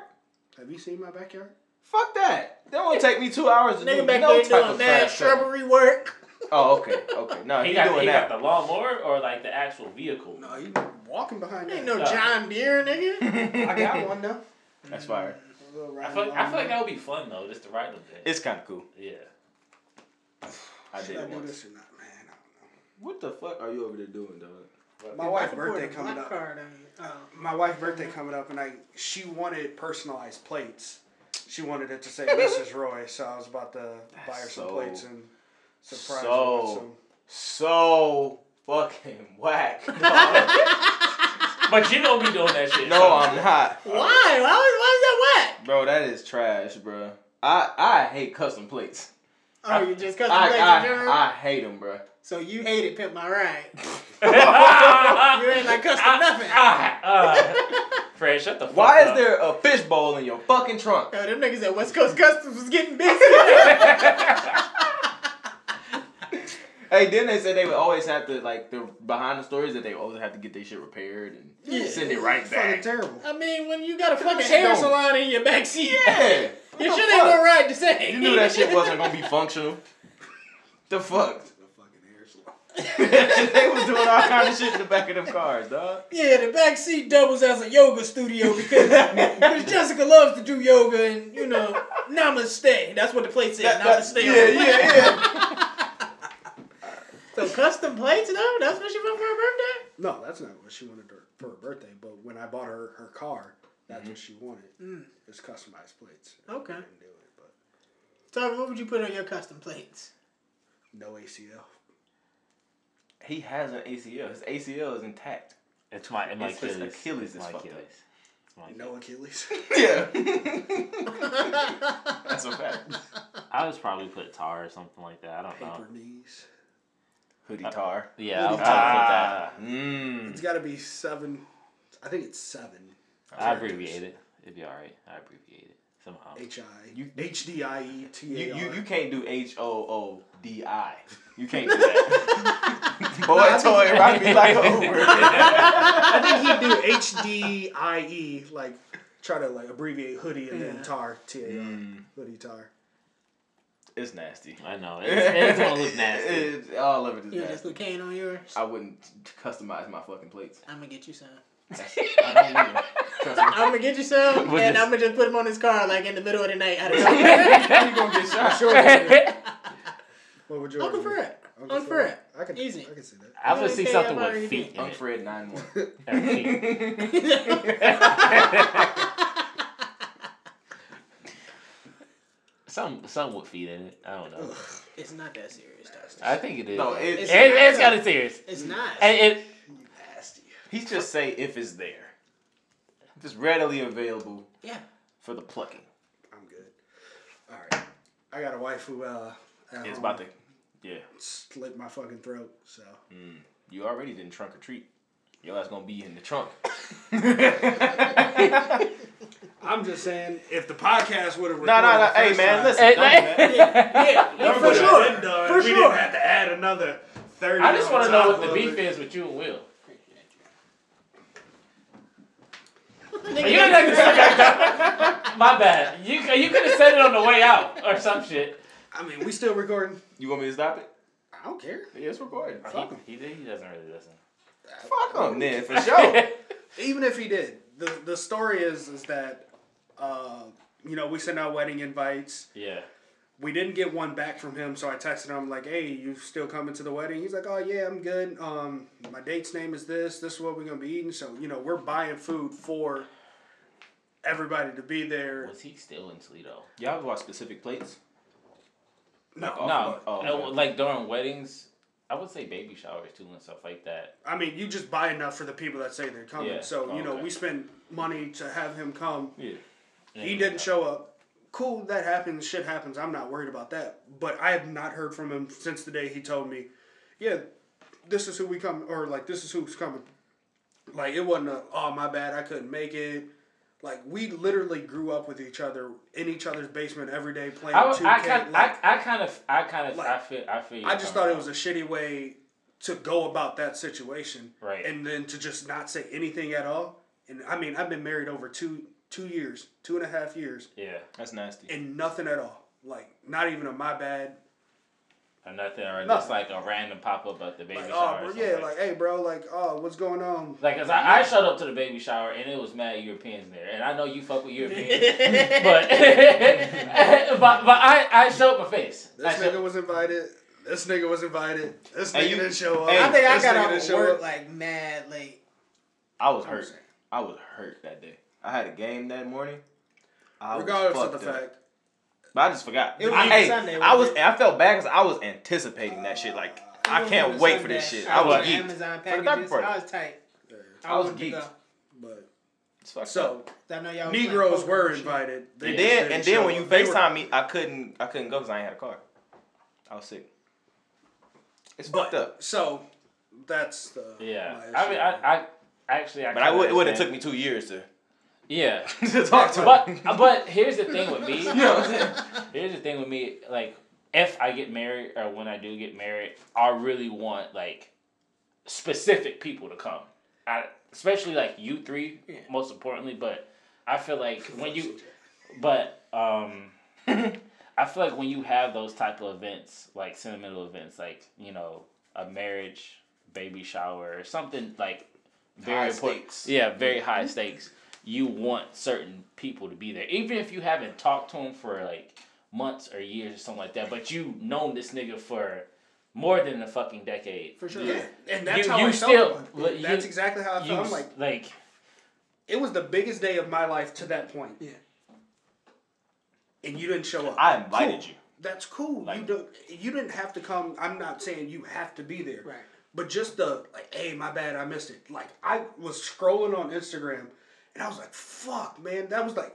Have you seen my backyard? Fuck that. That won't take me 2 hours to do no type of trash. Mad shrubbery work. Oh, okay. No, he got the lawnmower or like the actual vehicle? No, he walking behind that. Ain't no John Deere, nigga. I got one, though. That's fire. I feel like that would be fun, though, just to ride them there. It's kind of cool. Yeah. Should I do this or not, man? I don't know. What the fuck are you over there doing, dog? My wife's birthday coming up. My wife's birthday coming up, and she wanted personalized plates. She wanted it to say Mrs. Roy, so I was about to buy her some plates and... So fucking whack, dog. But you don't be doing that shit. No, I'm not. Why? Why is that whack? Bro, that is trash, bro. I hate custom plates. Oh, you just custom plates in general? I hate them, bro. So you hated Pimp My Ride. You ain't like custom nothing. Fred, shut the fuck up. Why is there a fishbowl in your fucking trunk? Yo, them niggas at West Coast Customs was getting busy. Hey, then they said they would always have to, like, the behind the stories that they always have to get their shit repaired and send it right back. Fucking terrible. I mean, when you got a fucking hair salon in your backseat, your shit ain't gonna ride the same. You knew that shit wasn't gonna be functional. The fuck? The fucking hair salon. They was doing all kinds of shit in the back of them cars, dog. Yeah, the backseat doubles as a yoga studio because Jessica loves to do yoga and, you know, namaste. That's what the plate said, namaste. Yeah. So custom plates, though? That's what she wanted for her birthday? No, that's not what she wanted for her birthday. But when I bought her car, that's what she wanted. Mm. It's customized plates. Okay. I didn't do it, but. So what would you put on your custom plates? No ACL. He has an ACL. His ACL is intact. It's my Achilles. His Achilles is fucked up. No Achilles? Yeah. That's okay. I was probably put tar or something like that. I don't know. Paper knees. Hoodie tar. Yeah, I'll put that. It's got to be 7. I think it's 7. I abbreviate it. It'd be all right. I abbreviate it somehow. HDIETAR. You can't do HOODI. You can't do that. Boy, toy, ride me like over. I think he'd do HDIE, like try to like abbreviate hoodie and then tar, TAR. Hoodie tar. It's nasty. I know. It's gonna look nasty. All of it is nasty. You just put cane on yours? I wouldn't customize my fucking plates. I'm gonna get you some. I'm gonna get you some, and I'm gonna just put him on his car like in the middle of the night. I don't know. How you gonna get shot? Sure. What would you Uncle Fred. Uncle Fred. Easy. I can see that. I would see something with feet in it. Uncle Fred 9-1. Some would feed in it. I don't know. It's not that serious, Dustin. I think it is. No, it's kind of serious. It's not. Nasty. He just say if it's there. Just readily available. Yeah. For the plucking. I'm good. All right. I got a wife who is about to slit my fucking throat. So. You already didn't trunk or treat. Your ass gonna be in the trunk. I I'm just saying, if the podcast would have recorded the first hey, man, listen. For sure. We didn't have to add another 30. I just want to know what the beef is with you and Will. My bad. You could have said it on the way out or some shit. I mean, we still recording. You want me to stop it? I don't care. Yeah, it's recording. Fuck him. He doesn't really listen. Fuck him, then, for sure. Even if he did, the story is that, we sent out wedding invites. Yeah. We didn't get one back from him, so I texted him, like, hey, you still coming to the wedding? He's like, oh, yeah, I'm good. My date's name is this. This is what we're going to be eating. So, we're buying food for everybody to be there. Was he still in Toledo? Y'all bought specific plates? No. Like during weddings, I would say baby showers too and stuff like that. I mean, you just buy enough for the people that say they're coming. Yeah. So, we spent money to have him come. Yeah. He didn't show up. Cool, that happens. Shit happens. I'm not worried about that. But I have not heard from him since the day he told me, yeah, this is who we come, or like, this is who's coming. Like, it wasn't oh, my bad, I couldn't make it. Like, we literally grew up with each other in each other's basement every day playing 2K. I feel. I just thought it was a shitty way to go about that situation, right? And then to just not say anything at all. And I mean, I've been married over 2.5 years. Yeah, that's nasty. And nothing at all. Like, not even a my bad. Or nothing, or just like a random pop up at the baby shower. Oh, bro, yeah, like, hey, bro, like, oh, what's going on? Like, cause I showed up to the baby shower and it was mad Europeans there, and I know you fuck with Europeans, but I showed my face. This nigga was invited. This nigga didn't show up. I think I got out of work like mad late. I was hurt that day. I had a game that morning. Regardless of the fact. But I just forgot. Sunday. I felt bad because I was anticipating that shit. Like, I can't wait for this shit. I was geeked. Amazon packages. I was tight. I was geeked. But so I know y'all Negroes were invited. Then when you FaceTime me, I couldn't go because I ain't had a car. I was sick. It's fucked up. So that's the I mean, I but it would have took me 2 years to. Yeah, but here's the thing with me. Like, if I get married or when I do get married, I really want like specific people to come. Especially like you three, most importantly. But I feel like when you have those type of events, like sentimental events, like a marriage, baby shower, or something like very important. Yeah, very high stakes. You want certain people to be there. Even if you haven't talked to them for like months or years or something like that, but you've known this nigga for more than a fucking decade. For sure. Yeah. And that's how I felt. That's exactly how I felt. I'm like, it was the biggest day of my life to that point. Yeah. And you didn't show up. I invited you. That's cool. Like, you didn't have to come. I'm not saying you have to be there. Right. But just the, like, hey, my bad, I missed it. Like, I was scrolling on Instagram. And I was like, fuck, man. That was like,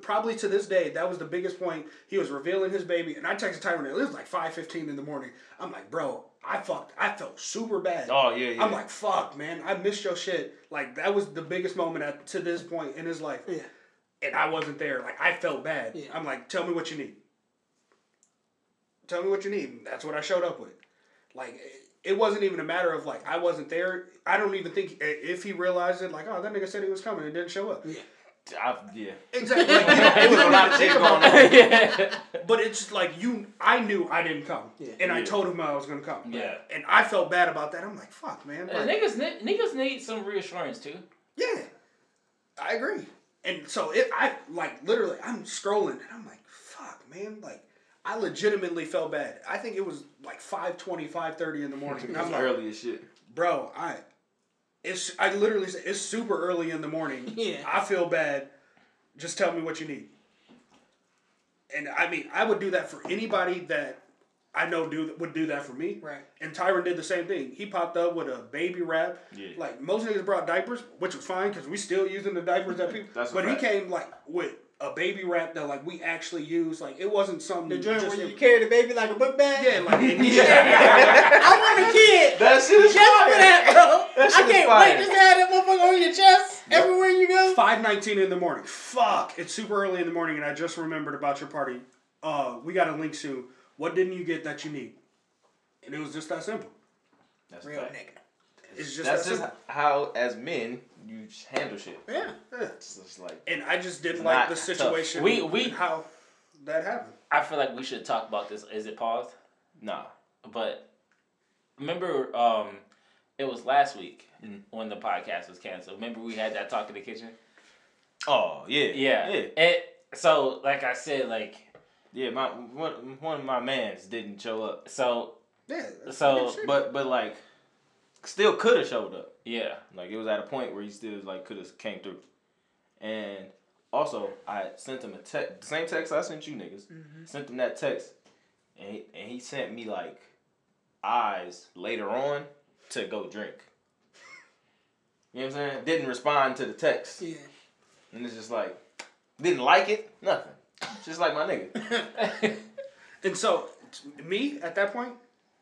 probably to this day, that was the biggest point. He was revealing his baby. And I texted Tyron. It was like 5:15 in the morning. I'm like, bro, I felt super bad. Oh, yeah. I'm like, fuck, man. I missed your shit. Like, that was the biggest moment to this point in his life. Yeah. And I wasn't there. Like, I felt bad. Yeah. I'm like, tell me what you need. And that's what I showed up with. Like, it wasn't even a matter of, like, I wasn't there. I don't even think if he realized it, like, oh, that nigga said he was coming and didn't show up. Yeah. Exactly. Like, it was a lot of shit going on. Yeah. But it's just like, I knew I didn't come. Yeah. And I told him I was going to come. Yeah. And I felt bad about that. I'm like, fuck, man. Like, niggas need some reassurance, too. Yeah. I agree. And so, literally, I'm scrolling, and I'm like, fuck, man, like, I legitimately felt bad. I think it was like 5:20, 5:30 in the morning. It's early as shit. Bro, I literally said, it's super early in the morning. Yeah. I feel bad. Just tell me what you need. And I mean, I would do that for anybody that I know would do that for me. Right. And Tyron did the same thing. He popped up with a baby wrap. Yeah. Like, most niggas brought diapers, which was fine because we still using the diapers that people... That's but he came like with... a baby wrap that, like, we actually used. Like, it wasn't something... The joint where you carry the baby like a book bag? Yeah, like... I want a kid! That shit is fire! That shit is fire. I can't wait. Just have that motherfucker on your chest everywhere you go. 5 5:19 in the morning. Fuck, it's super early in the morning, and I just remembered about your party. We got a link soon. What didn't you get that you need? And it was just that simple. That's real nigga. It's just that's that just simple. How, as men, you handle shit. Yeah, yeah. It's just like, and I just didn't like the situation. We how that happened. I feel like we should talk about this. Is it paused? Nah. But remember, it was last week when the podcast was canceled. Remember we had that talk in the kitchen? Oh, yeah. Yeah. So, like I said, like... Yeah, my one of my mans didn't show up. So... Yeah. So... But, like, still could have showed up. Yeah. Like, it was at a point where he still, like, could have came through. And also, I sent him a text. The same text I sent you niggas. Mm-hmm. Sent him that text. And he sent me, like, eyes later on to go drink. You know what I'm saying? Didn't respond to the text. Yeah. And it's just like, didn't like it, nothing. Just like my nigga. And so, me, at that point,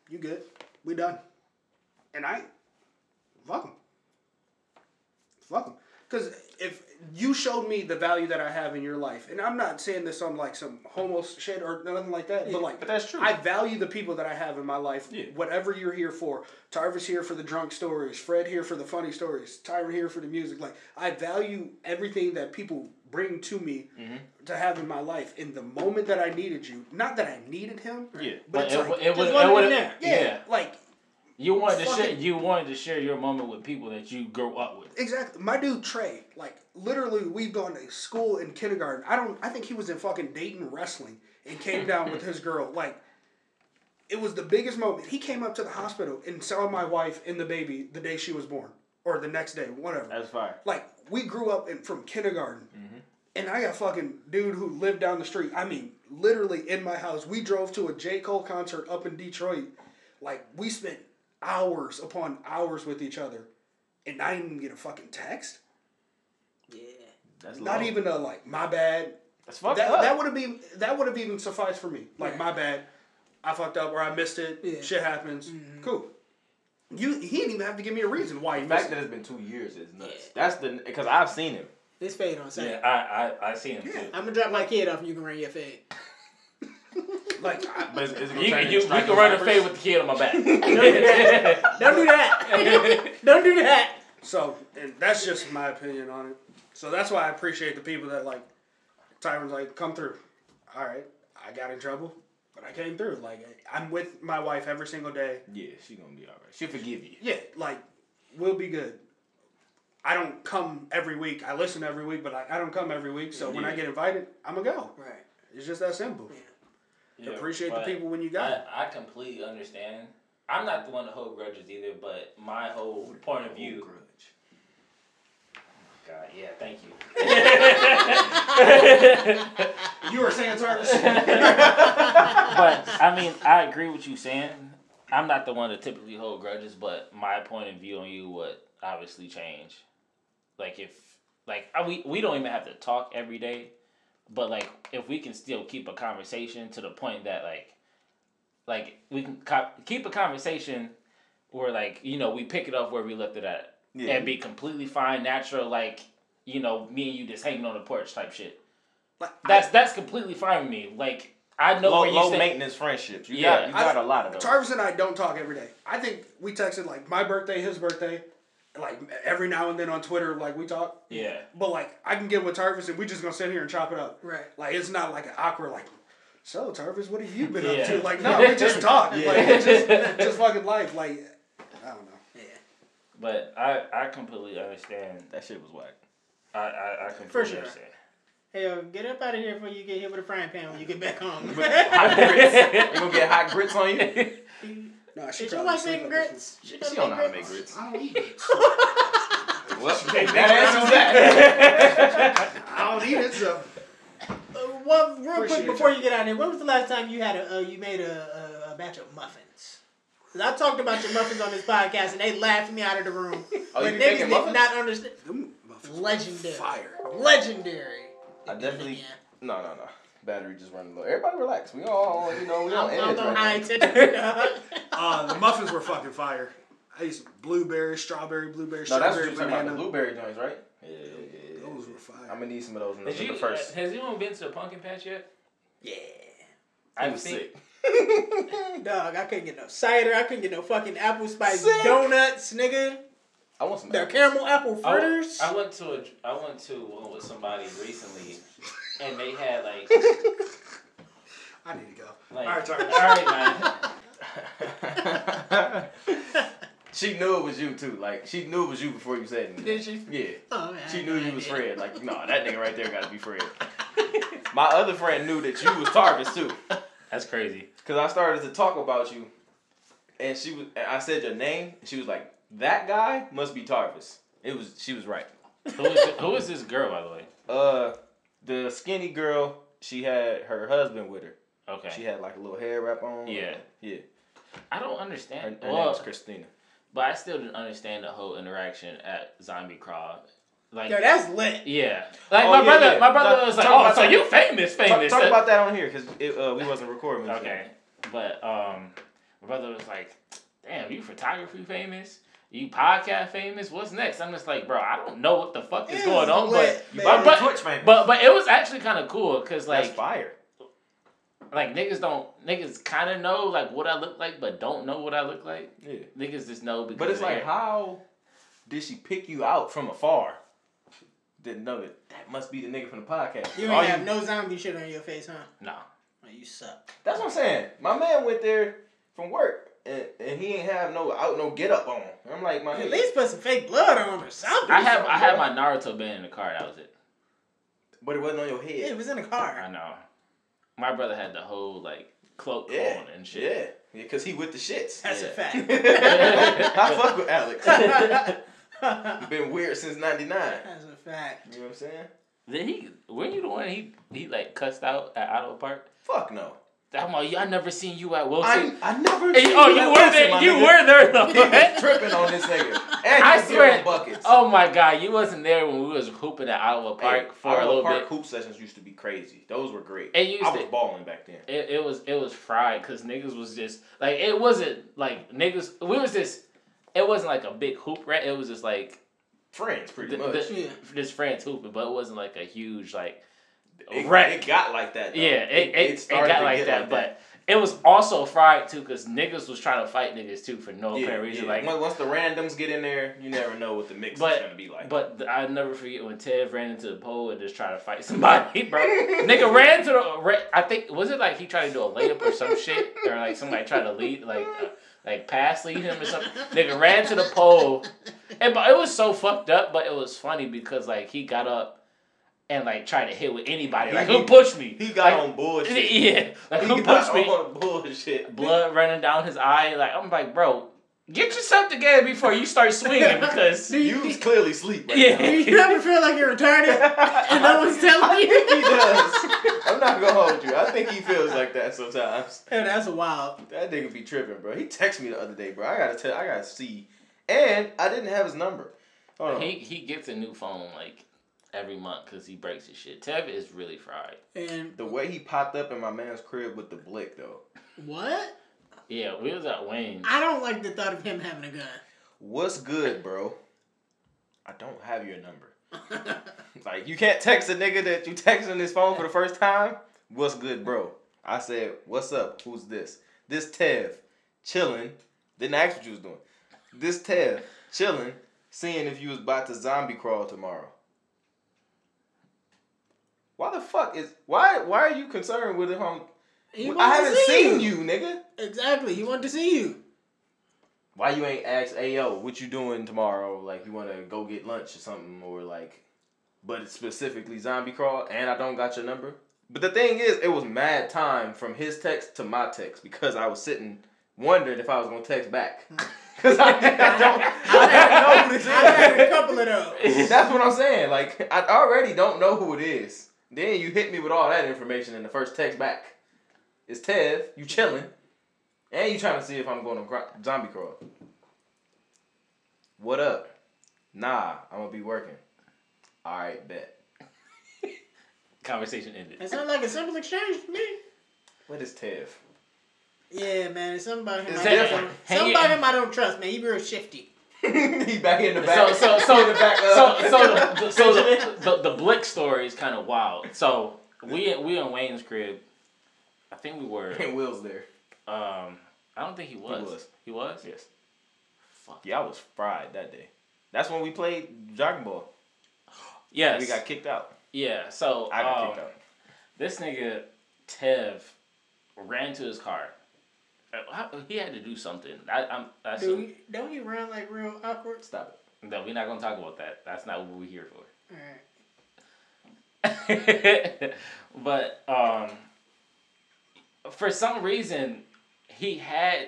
you good. We done. And I, fuck him. Fuck him. Because if you showed me the value that I have in your life, and I'm not saying this on like some homo shit or nothing like that, yeah, but like, but that's true. I value the people that I have in my life, yeah. Whatever you're here for. Tarvis here for the drunk stories, Fred here for the funny stories, Tyron here for the music. Like, I value everything that people bring to me to have in my life. In the moment that I needed you, not that I needed him, yeah, but it's like, it was in there. Yeah, like. You wanted to share your moment with people that you grew up with. Exactly. My dude Trey, like literally we've gone to school in kindergarten. I think he was in fucking Dayton wrestling and came down with his girl. Like it was the biggest moment. He came up to the hospital and saw my wife and the baby the day she was born. Or the next day, whatever. That's fire. Like we grew up from kindergarten. Mm-hmm. And I got fucking dude who lived down the street. I mean, literally in my house. We drove to a J. Cole concert up in Detroit. Like we spent hours upon hours with each other, and I didn't even get a fucking text. Yeah, that's not long. Even a like my bad. That's fucked up. That would have even sufficed for me. Like my bad, I fucked up or I missed it. Yeah. Shit happens. Mm-hmm. Cool. He didn't even have to give me a reason why. The fact that it's been 2 years is nuts. Yeah. That's the because I've seen him. This fade on Saturday. Yeah, I seen him too. I'm gonna drop my kid off and you can run your fade. Like, you can run a fade with the kid on my back. Don't do that. Don't do that. Don't do that. So, and that's just my opinion on it. So that's why I appreciate the people that like, Tyron's like, come through. All right, I got in trouble, but I came through. Like, I'm with my wife every single day. Yeah, she's gonna be all right. She'll forgive you. Yeah, like, we'll be good. I don't come every week. I listen every week, but I don't come every week. So when I get invited, I'm gonna go. Right. It's just that simple. Yeah. Yeah, appreciate the people when you got it. I completely understand. I'm not the one to hold grudges either, but my whole point of view. Oh God, yeah, thank you. You were saying service. But I mean, I agree with you saying. I'm not the one to typically hold grudges, but my point of view on you would obviously change. Like if, like we don't even have to talk every day. But, like, if we can still keep a conversation to the point that, like we can keep a conversation where, like, you know, we pick it up where we left it at. Yeah. And be completely fine, natural, like, you know, me and you just hanging on the porch type shit. Like, that's completely fine with me. Like, I know where you stand. Low maintenance friendships. You got a lot of those. Tarvis and I don't talk every day. I think we texted, like, my birthday, his birthday. Like, every now and then on Twitter, like, we talk. Yeah. But, like, I can get with Tarvis and we just gonna sit here and chop it up. Right. Like, it's not, like, an awkward, like, so, Tarvis, what have you been up to? Like, no, we just talk. Yeah. Like, it's just fucking life. Like, I don't know. Yeah. But I completely understand. That shit was whack. I completely understand. Hell, get up out of here before you get hit with a frying pan when you get back home. Hot grits. You gonna get hot grits on you? No, she probably like making grits. She don't know how to make grits. I don't eat grits. Well, that answers that. I don't eat it, so. Well, real quick, before you get out of here, when was the last time you had you made a batch of muffins? Because I talked about your muffins on this podcast, and they laughed me out of the room. Oh, you making muffins? Did not understand. Them muffins legendary. Fire. Legendary. I definitely. No. Battery just running low. Everybody relax. We all, you know, we all edge right now. The muffins were fucking fire. I used blueberry, strawberry, banana. No, that's what you're talking about, the blueberry joints, right? Yeah. Those those were fire. I'm gonna need some of those in the first. Has anyone been to a pumpkin patch yet? Yeah. I was sick. Dog, I couldn't get no cider. I couldn't get no fucking apple spice donuts, nigga. I want some. They're caramel apple fritters. I went to one with somebody recently, and they had like. I need to go. Like, all right, man. She knew it was you too. Like she knew it was you before you said anything. Did she? Yeah. Oh man. She knew you was Fred. Like no, that nigga right there got to be Fred. My other friend knew that you was Tarvis too. That's crazy. Cause I started to talk about you, and I said your name, and she was like, "That guy must be Tarvis." She was right. Who is this girl, by the way? The skinny girl. She had her husband with her. Okay. She had like a little hair wrap on. Yeah. Yeah. I don't understand. Her name was Christina. But I still didn't understand the whole interaction at Zombie Crawl. Like, yo, that's lit. Yeah. Like my brother was like, "Oh, so you famous." Talk about that on here because we wasn't recording. Okay. But my brother was like, "Damn, you photography famous? You podcast famous? What's next?" I'm just like, bro, I don't know what the fuck is going on, but Twitch famous. But it was actually kind of cool because like that's fire. Like niggas kind of know like what I look like, but don't know what I look like. Yeah, niggas just know because. But it's like, how did she pick you out from afar? Didn't know that must be the nigga from the podcast. You ain't have no zombie shit on your face, huh? Nah, oh, you suck. That's what I'm saying. My man went there from work. And he ain't have no get up on. I'm like, my nigga, at least put some fake blood on or something. I had my Naruto band in the car. That was it. But it wasn't on your head. Yeah, it was in the car. I know. My brother had the whole like cloak on and shit. Yeah, because he with the shits. That's a fact. I fuck with Alex. Been weird since '99. That's a fact. You know what I'm saying? Did he? Weren't you the one he like cussed out at Auto Park? Fuck no. I'm like, I never seen you at Wilson. I never. Seen you you at were Wilson, there. You were there though. He was tripping on this nigga. And I swear. Buckets. Oh my god, you wasn't there when we was hooping at Iowa Park for a little bit. Hoop sessions used to be crazy. Those were great. I was balling back then. It was fried because niggas was just like it wasn't like niggas. We was just it wasn't like a big hoop rat. It was just like friends pretty much. Just friends hooping, but it wasn't like a huge like. It got like that though. Yeah, it got like that. But it was also fried too because niggas was trying to fight niggas too for no apparent reason. Like once the randoms get in there, you never know what the mix is gonna be like. But I never forget when Tev ran into the pole and just tried to fight somebody, bro. Nigga ran to the. I think was it like he tried to do a layup or some shit, or like somebody tried to lead like pass lead him or something. Nigga ran to the pole, but it was so fucked up. But it was funny because like he got up. And, like, try to hit with anybody. Like, who pushed me? He got like, on bullshit. Yeah. Like, who pushed me? He got on bullshit. Blood running down his eye. Like, I'm like, bro, get yourself together before you start swinging because... you clearly sleep right now. You ever feel like you're retarded and no one's telling you? I think he does. I'm not going to hold you. I think he feels like that sometimes. Hey, that's wild. That nigga be tripping, bro. He texted me the other day, bro. I got to see. And I didn't have his number. Hold on. He gets a new phone, like... every month because he breaks his shit. Tev is really fried. And the way he popped up in my man's crib with the blick, though. What? Yeah, we was at Wayne's. I don't like the thought of him having a gun. What's good, bro? I don't have your number. Like, you can't text a nigga that you texting his phone for the first time. What's good, bro? I said, what's up? Who's this? This Tev. Chilling. Didn't ask what you was doing. This Tev. Chilling. Seeing if you was about to zombie crawl tomorrow. Why the fuck is... Why are you concerned with him? I haven't seen you, nigga. Exactly. He wanted to see you. Why you ain't asked, hey, yo, what you doing tomorrow? Like, you want to go get lunch or something? Or, like... But it's specifically zombie crawl, and I don't got your number. But the thing is, it was mad time from his text to my text. Because I was sitting... wondering if I was going to text back. Because I don't know who this is. I had a couple of those. That's what I'm saying. Like, I already don't know who it is. Then you hit me with all that information in the first text back. It's Tev. You chilling. And you trying to see if I'm going to zombie crawl. What up? Nah, I'm going to be working. All right, bet. Conversation ended. That sounds like a simple exchange to me. What is Tev? Yeah, man. It's something about him I don't trust, man. He real shifty. He back in the back. So the Blick story is kind of wild. So we in Wayne's crib. I think we were. And Will's there. I don't think he was. He was? Yes. Fuck. Yeah, I was fried that day. That's when we played Dragon Ball. Yes. We got kicked out. Yeah, so I got kicked out. This nigga Tev ran to his car. He had to do something. I assume. Dude, don't he run like real awkward? Stop it. No, we're not gonna talk about that. That's not what we're here for. Alright. But for some reason he had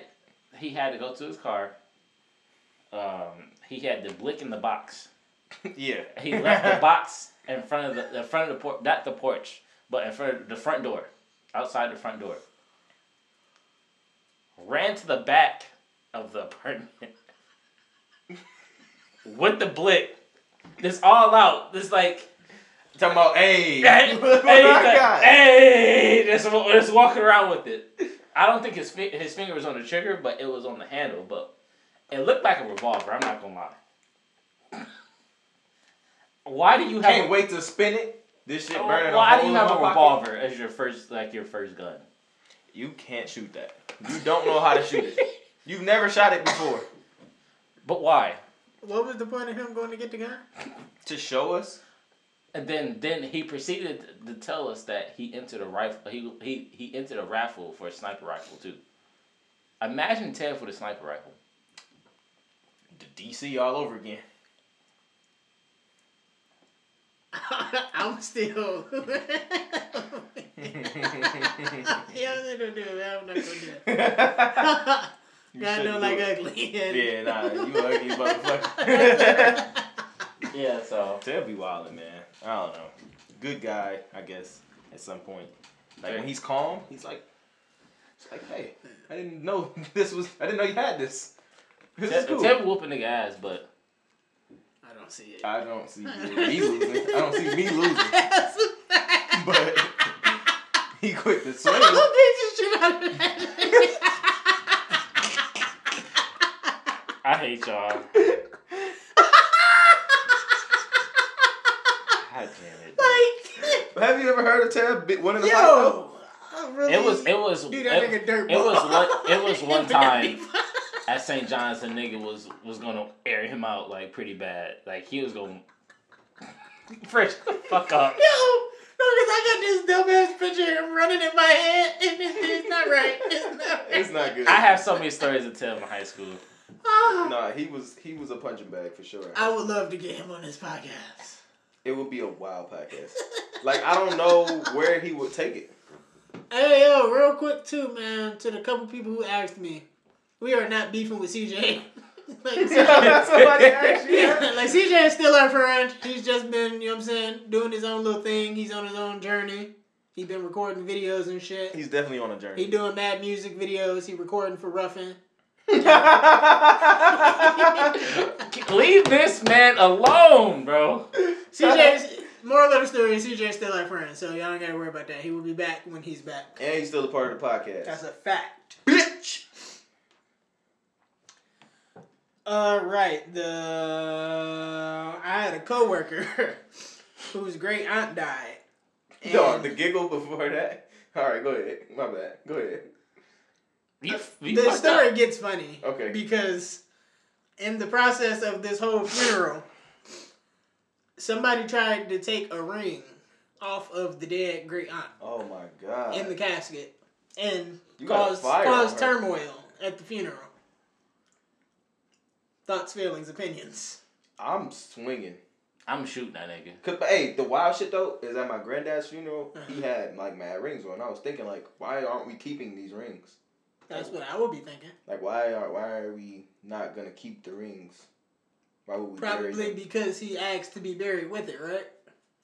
to go to his car. He had the Blick in the box. Yeah. He left the box in front of the porch, not the porch, but in front of the front door. Outside the front door. Ran to the back of the apartment with the Blick. This all out. This like talking about, hey, just walking around with it. I don't think his finger was on the trigger, but it was on the handle. But it looked like a revolver. I'm not gonna lie. Why do you have? Can't wait to spin it. This shit burning. Why do you have a revolver as your first gun? You can't shoot that. You don't know how to shoot it. You've never shot it before. But why? What was the point of him going to get the gun? To show us. And then he proceeded to tell us that he entered a rifle. He entered a raffle for a sniper rifle too. Imagine Ted with a sniper rifle. The DC all over again. I'm still. Yeah, I'm not gonna do it. I'm not gonna do it. I know, like, ugly. Yeah, nah, you ugly motherfucker. Yeah, so Ted be wildin', man. I don't know. Good guy, I guess. At some point, like when he's calm, he's like, hey, I didn't know you had this. This is cool. Ted whooping the ass, but I don't see it. I don't see me losing. But he quit the swing. I hate y'all. God damn it. Like, have you ever heard of Ted winning the fight though? Really, it was dude, that nigga dirt ball. It was one time at St. John's, the nigga was gonna air him out like pretty bad. Like he was gonna fresh the fuck up. No, because I got this dumbass picture of him running in my head, and it's not right. It's not good. I have so many stories to tell in high school. Nah, he was a punching bag for sure. I would love to get him on this podcast. It would be a wild podcast. Like, I don't know where he would take it. Hey, yo, real quick, too, man, to the couple people who asked me, we are not beefing with CJ. Like, somebody asked you. Like, CJ is still our friend. He's just been, you know what I'm saying, doing his own little thing. He's on his own journey. He's been recording videos and shit. He's definitely on a journey. He doing mad music videos. He recording for Ruffin. Leave this man alone, bro. CJ's, moral of the story, CJ's still our friend, so y'all don't gotta worry about that. He will be back when he's back. And he's still a part of the podcast. That's a fact. Bitch! Alright, I had a coworker whose great aunt died. No, the giggle before that? Alright, go ahead. My bad. Go ahead. The story gets funny. Okay. Because in the process of this whole funeral, somebody tried to take a ring off of the dead great aunt. Oh my God. In the casket. And caused turmoil at the funeral. Thoughts, feelings, opinions. I'm swinging. I'm shooting that nigga. But hey, the wild shit though is at my granddad's funeral, he had like mad rings on. I was thinking like, why aren't we keeping these rings? That's what I would be thinking. Like, why are we not gonna keep the rings? Why would we? Probably because he asked to be buried with it, right?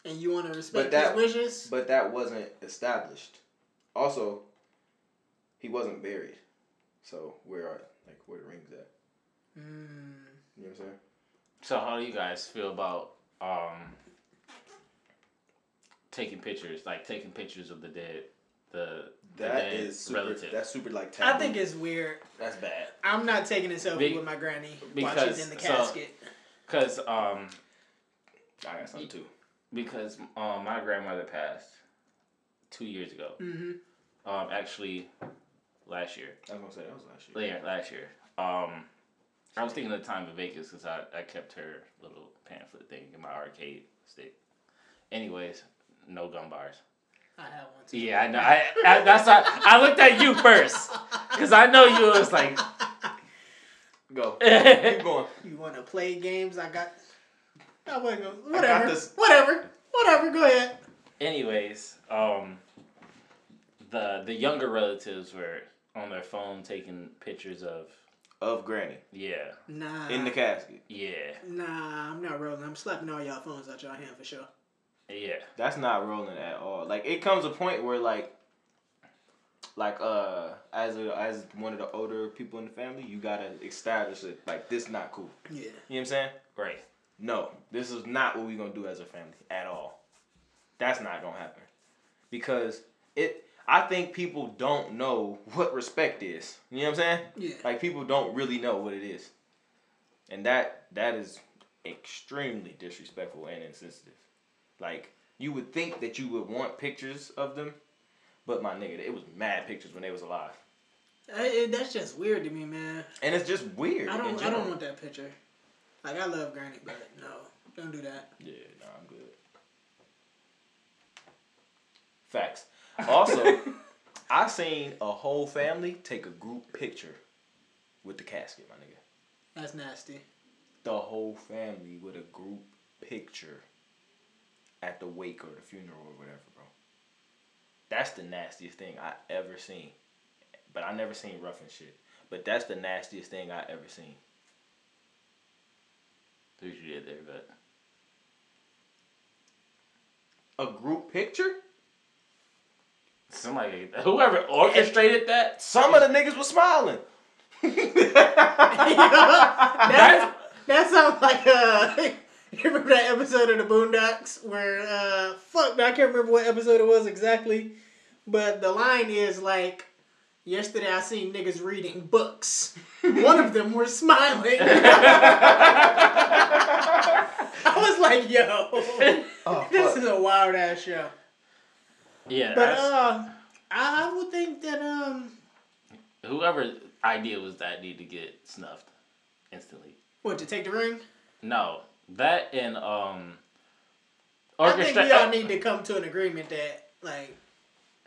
And you want to respect his wishes. But that wasn't established. Also, he wasn't buried, so where the rings at? You know what I'm saying? So how do you guys feel about taking pictures of the dead that is super, relative. That's super like taboo. I think it's weird. That's bad. I'm not taking a selfie with my granny while she's in the casket. Because I got something too. Because my grandmother passed 2 years ago. Mm-hmm. Actually, last year. I was gonna say that was last year. Yeah, last year. I was thinking of the time in Vegas because I kept her little pamphlet thing in my arcade stick. Anyways, no gun bars. I have one too. Yeah, I know. I looked at you first because I know you was like, go. Keep going. You want to play games? I wasn't going. Whatever. Go ahead. Anyways, the younger relatives were on their phone taking pictures of Granny. Yeah. Nah. In the casket. Yeah. Nah, I'm not rolling. I'm slapping all y'all phones out y'all hand for sure. Yeah. That's not rolling at all. Like, it comes a point where, as one of the older people in the family, you gotta establish it. Like, this not cool. Yeah. You know what I'm saying? Right. No, this is not what we're gonna do as a family at all. That's not gonna happen. Because I think people don't know what respect is. You know what I'm saying? Yeah. Like, people don't really know what it is. And that is extremely disrespectful and insensitive. Like, you would think that you would want pictures of them, but my nigga, it was mad pictures when they was alive. That's just weird to me, man. And it's just weird. I don't want that picture. Like, I love Granny, but no, don't do that. Yeah, no, I'm good. Facts. Also, I seen a whole family take a group picture with the casket, my nigga. That's nasty. The whole family with a group picture at the wake or the funeral or whatever, bro. That's the nastiest thing I ever seen. But I never seen Ruffin shit. But that's the nastiest thing I ever seen. There's you did there, but a group picture? Somebody, whoever orchestrated that, some of the niggas was smiling. That sounds like you remember that episode of the Boondocks where I can't remember what episode it was exactly, but the line is like, yesterday I seen niggas reading books. One of them were smiling. I was like, yo, this is a wild ass show. Yeah, but I would think that whoever's idea was that need to get snuffed instantly. What, to take the ring? No, that and orchestra. I think we all need to come to an agreement that like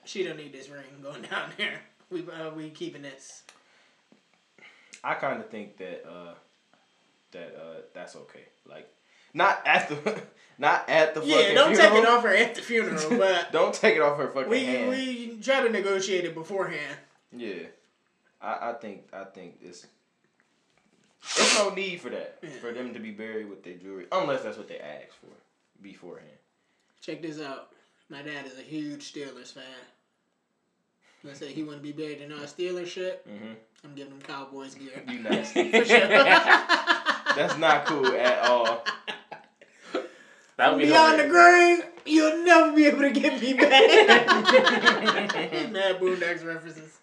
she don't need this ring going down there. We keeping this. I kind of think that that's okay. Like, not at the fucking funeral. Yeah, don't take it off her at the funeral, but don't take it off her fucking hand. We try to negotiate it beforehand. Yeah, I think it's there's no need for that for them to be buried with their jewelry unless that's what they asked for beforehand. Check this out. My dad is a huge Steelers fan. Let's say he wouldn't be buried in our Steelers shit. Mm-hmm. I'm giving him Cowboys gear. You nasty. For sure. That's not cool at all. Beyond the grave, you'll never be able to get me back. Mad Boondocks references.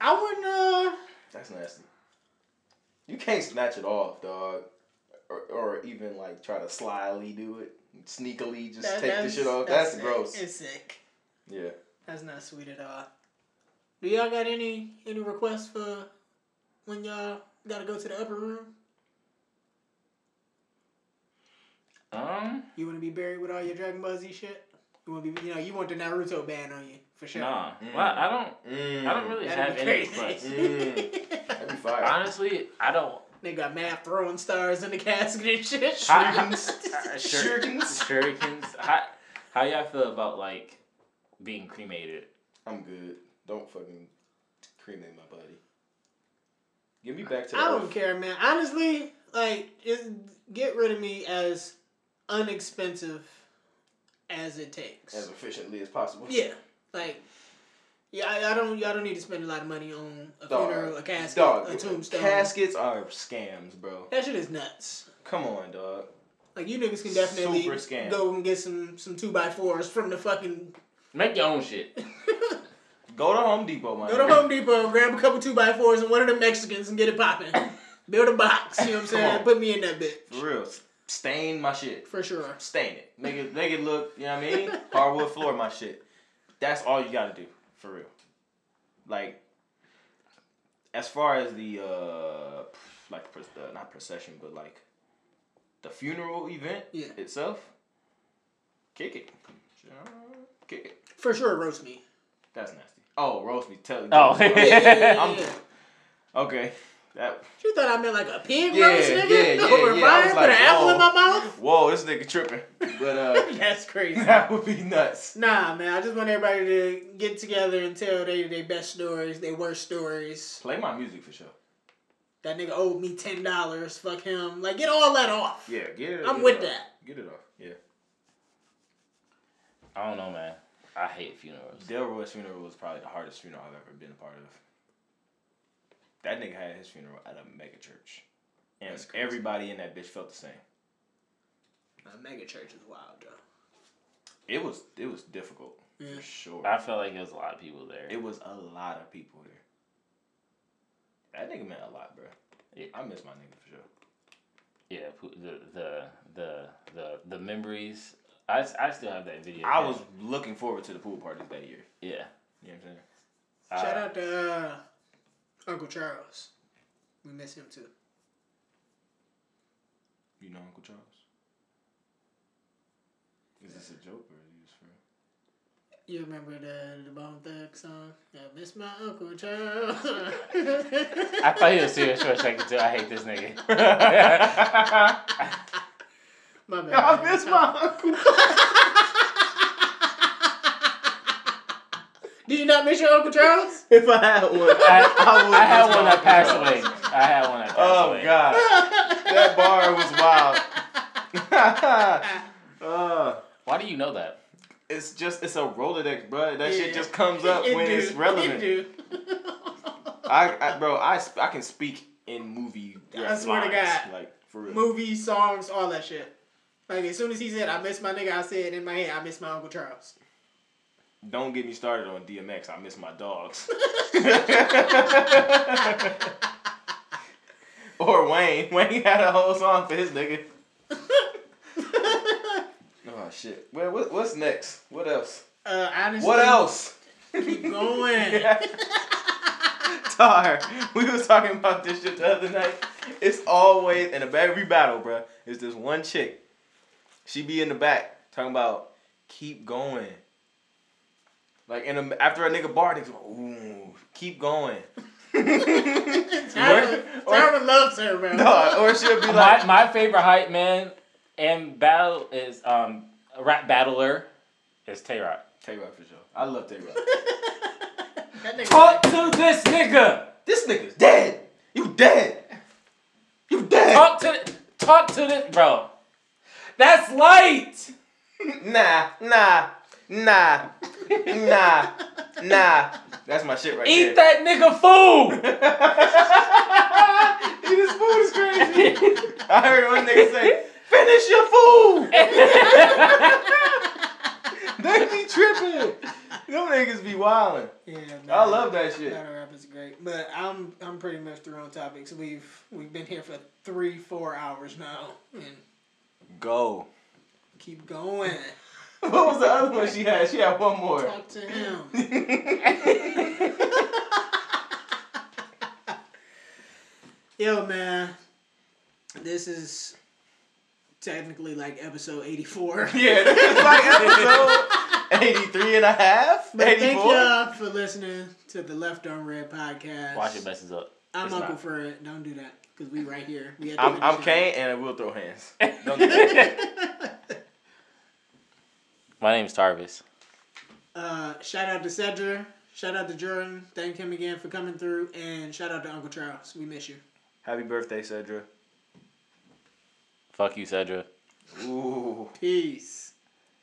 I wouldn't. That's nasty. You can't snatch it off, dog, or even like try to slyly do it, sneakily just take the shit off. That's gross. It's sick. Yeah. That's not sweet at all. Do y'all got any requests for when y'all gotta go to the upper room? You want to be buried with all your Dragon Ball Z shit? You want to be, you want the Naruto band on you for sure. Nah, well, I don't really have any requests. That'd be fire. Honestly, I don't. They got mad throwing stars in the casket and shit. Shurikens. How y'all feel about like being cremated? I'm good. Don't fucking cremate my body. Give me back to the earth. I don't care, man. Honestly, like, get rid of me as inexpensive as it takes. As efficiently as possible. Yeah. Like, y'all don't need to spend a lot of money on a funeral, a casket, a tombstone. Caskets are scams, bro. That shit is nuts. Come on, dog. Like, you niggas can definitely go and get some 2x4s from the fucking Make your own shit. Go to Home Depot, man. Go to Home Depot, grab a couple 2x4s and one of them Mexicans and get it popping. Build a box, you know what I'm saying? Put me in that bitch. For real. Stain my shit. For sure. Stain it. Make it look, you know what I mean? Hardwood floor my shit. That's all you gotta do. For real. Like, as far as the, not procession, but like, the funeral event itself, kick it. Kick it. For sure, roast me. That's nasty. Oh, roast me. Tell me. Oh. Okay. That. You thought I meant like a pig roast, nigga? I was like, put an apple in my mouth? Whoa, this nigga tripping. But, that's crazy. That would be nuts. Nah, man. I just want everybody to get together and tell their best stories, their worst stories. Play my music for sure. That nigga owed me $10. Fuck him. Like, get all that off. Yeah, get it. I'm with that. Get it off. Yeah. I don't know, man. I hate funerals. Delroy's funeral was probably the hardest funeral I've ever been a part of. That nigga had his funeral at a mega church. And everybody in that bitch felt the same. A mega church is wild, though. It was difficult, for sure. I felt like it was a lot of people there. It was a lot of people there. That nigga meant a lot, bro. Yeah. I miss my nigga for sure. Yeah, the memories. I still have that video. I was looking forward to the pool parties that year. Yeah. You know what I'm saying? Shout out to Uncle Charles. We miss him too. You know Uncle Charles? Is this a joke or is it just for... You remember the Bone Thug song? I miss my Uncle Charles. I thought he was serious for a second too. I hate this nigga. My bad. I miss my Uncle Charles. Did you not miss your Uncle Charles? If I had one, I had one that passed away. Oh, God. That bar was wild. Why do you know that? It's a Rolodex, bro. That shit just comes up it's relevant. I can speak in movie. I swear to God, like for real. Movies, songs, all that shit. Like as soon as he said, "I miss my nigga," I said in my head, "I miss my Uncle Charles." Don't get me started on DMX. I miss my dogs. Or Wayne. Wayne had a whole song for his nigga. Oh, shit. Well, what's next? What else? Honestly, what else? Keep going. Tar. We was talking about this shit the other night. It's always in every battle, bro. It's this one chick. She be in the back talking about keep going. Like after a nigga bar, they go, ooh, keep going. Tyron loves her, man. No, or she'll be like my favorite hype man. And battle is a rap battler is Tay Rock. Tay Rock for sure. I love Tay Rock. Talk to this nigga. This nigga's dead. You dead. Talk to this bro. That's light. Nah. That's my shit right there. Eat that nigga food. Eat his food is crazy. I heard one nigga say. Finish your food! They be tripping. Them niggas be wildin'. Yeah, man, I love that shit. Battle rap is great. But I'm pretty much through on topics. We've been here for 3-4 hours now. And go. Keep going. What was the other one she had? She had one more. Talk to him. Yo, man. This is... technically, like episode 84. Yeah, this is like episode 83 and a half. But 84. Thank y'all for listening to the Left on Red podcast. Watch it messes up. I'm Uncle Fred. Don't do that because we right here. I'm Kane and we'll throw hands. Don't do that. My name's Tarvis. Shout out to Cedra. Shout out to Jordan. Thank him again for coming through. And shout out to Uncle Charles. We miss you. Happy birthday, Cedra. Fuck you, Cedra. Ooh. Peace.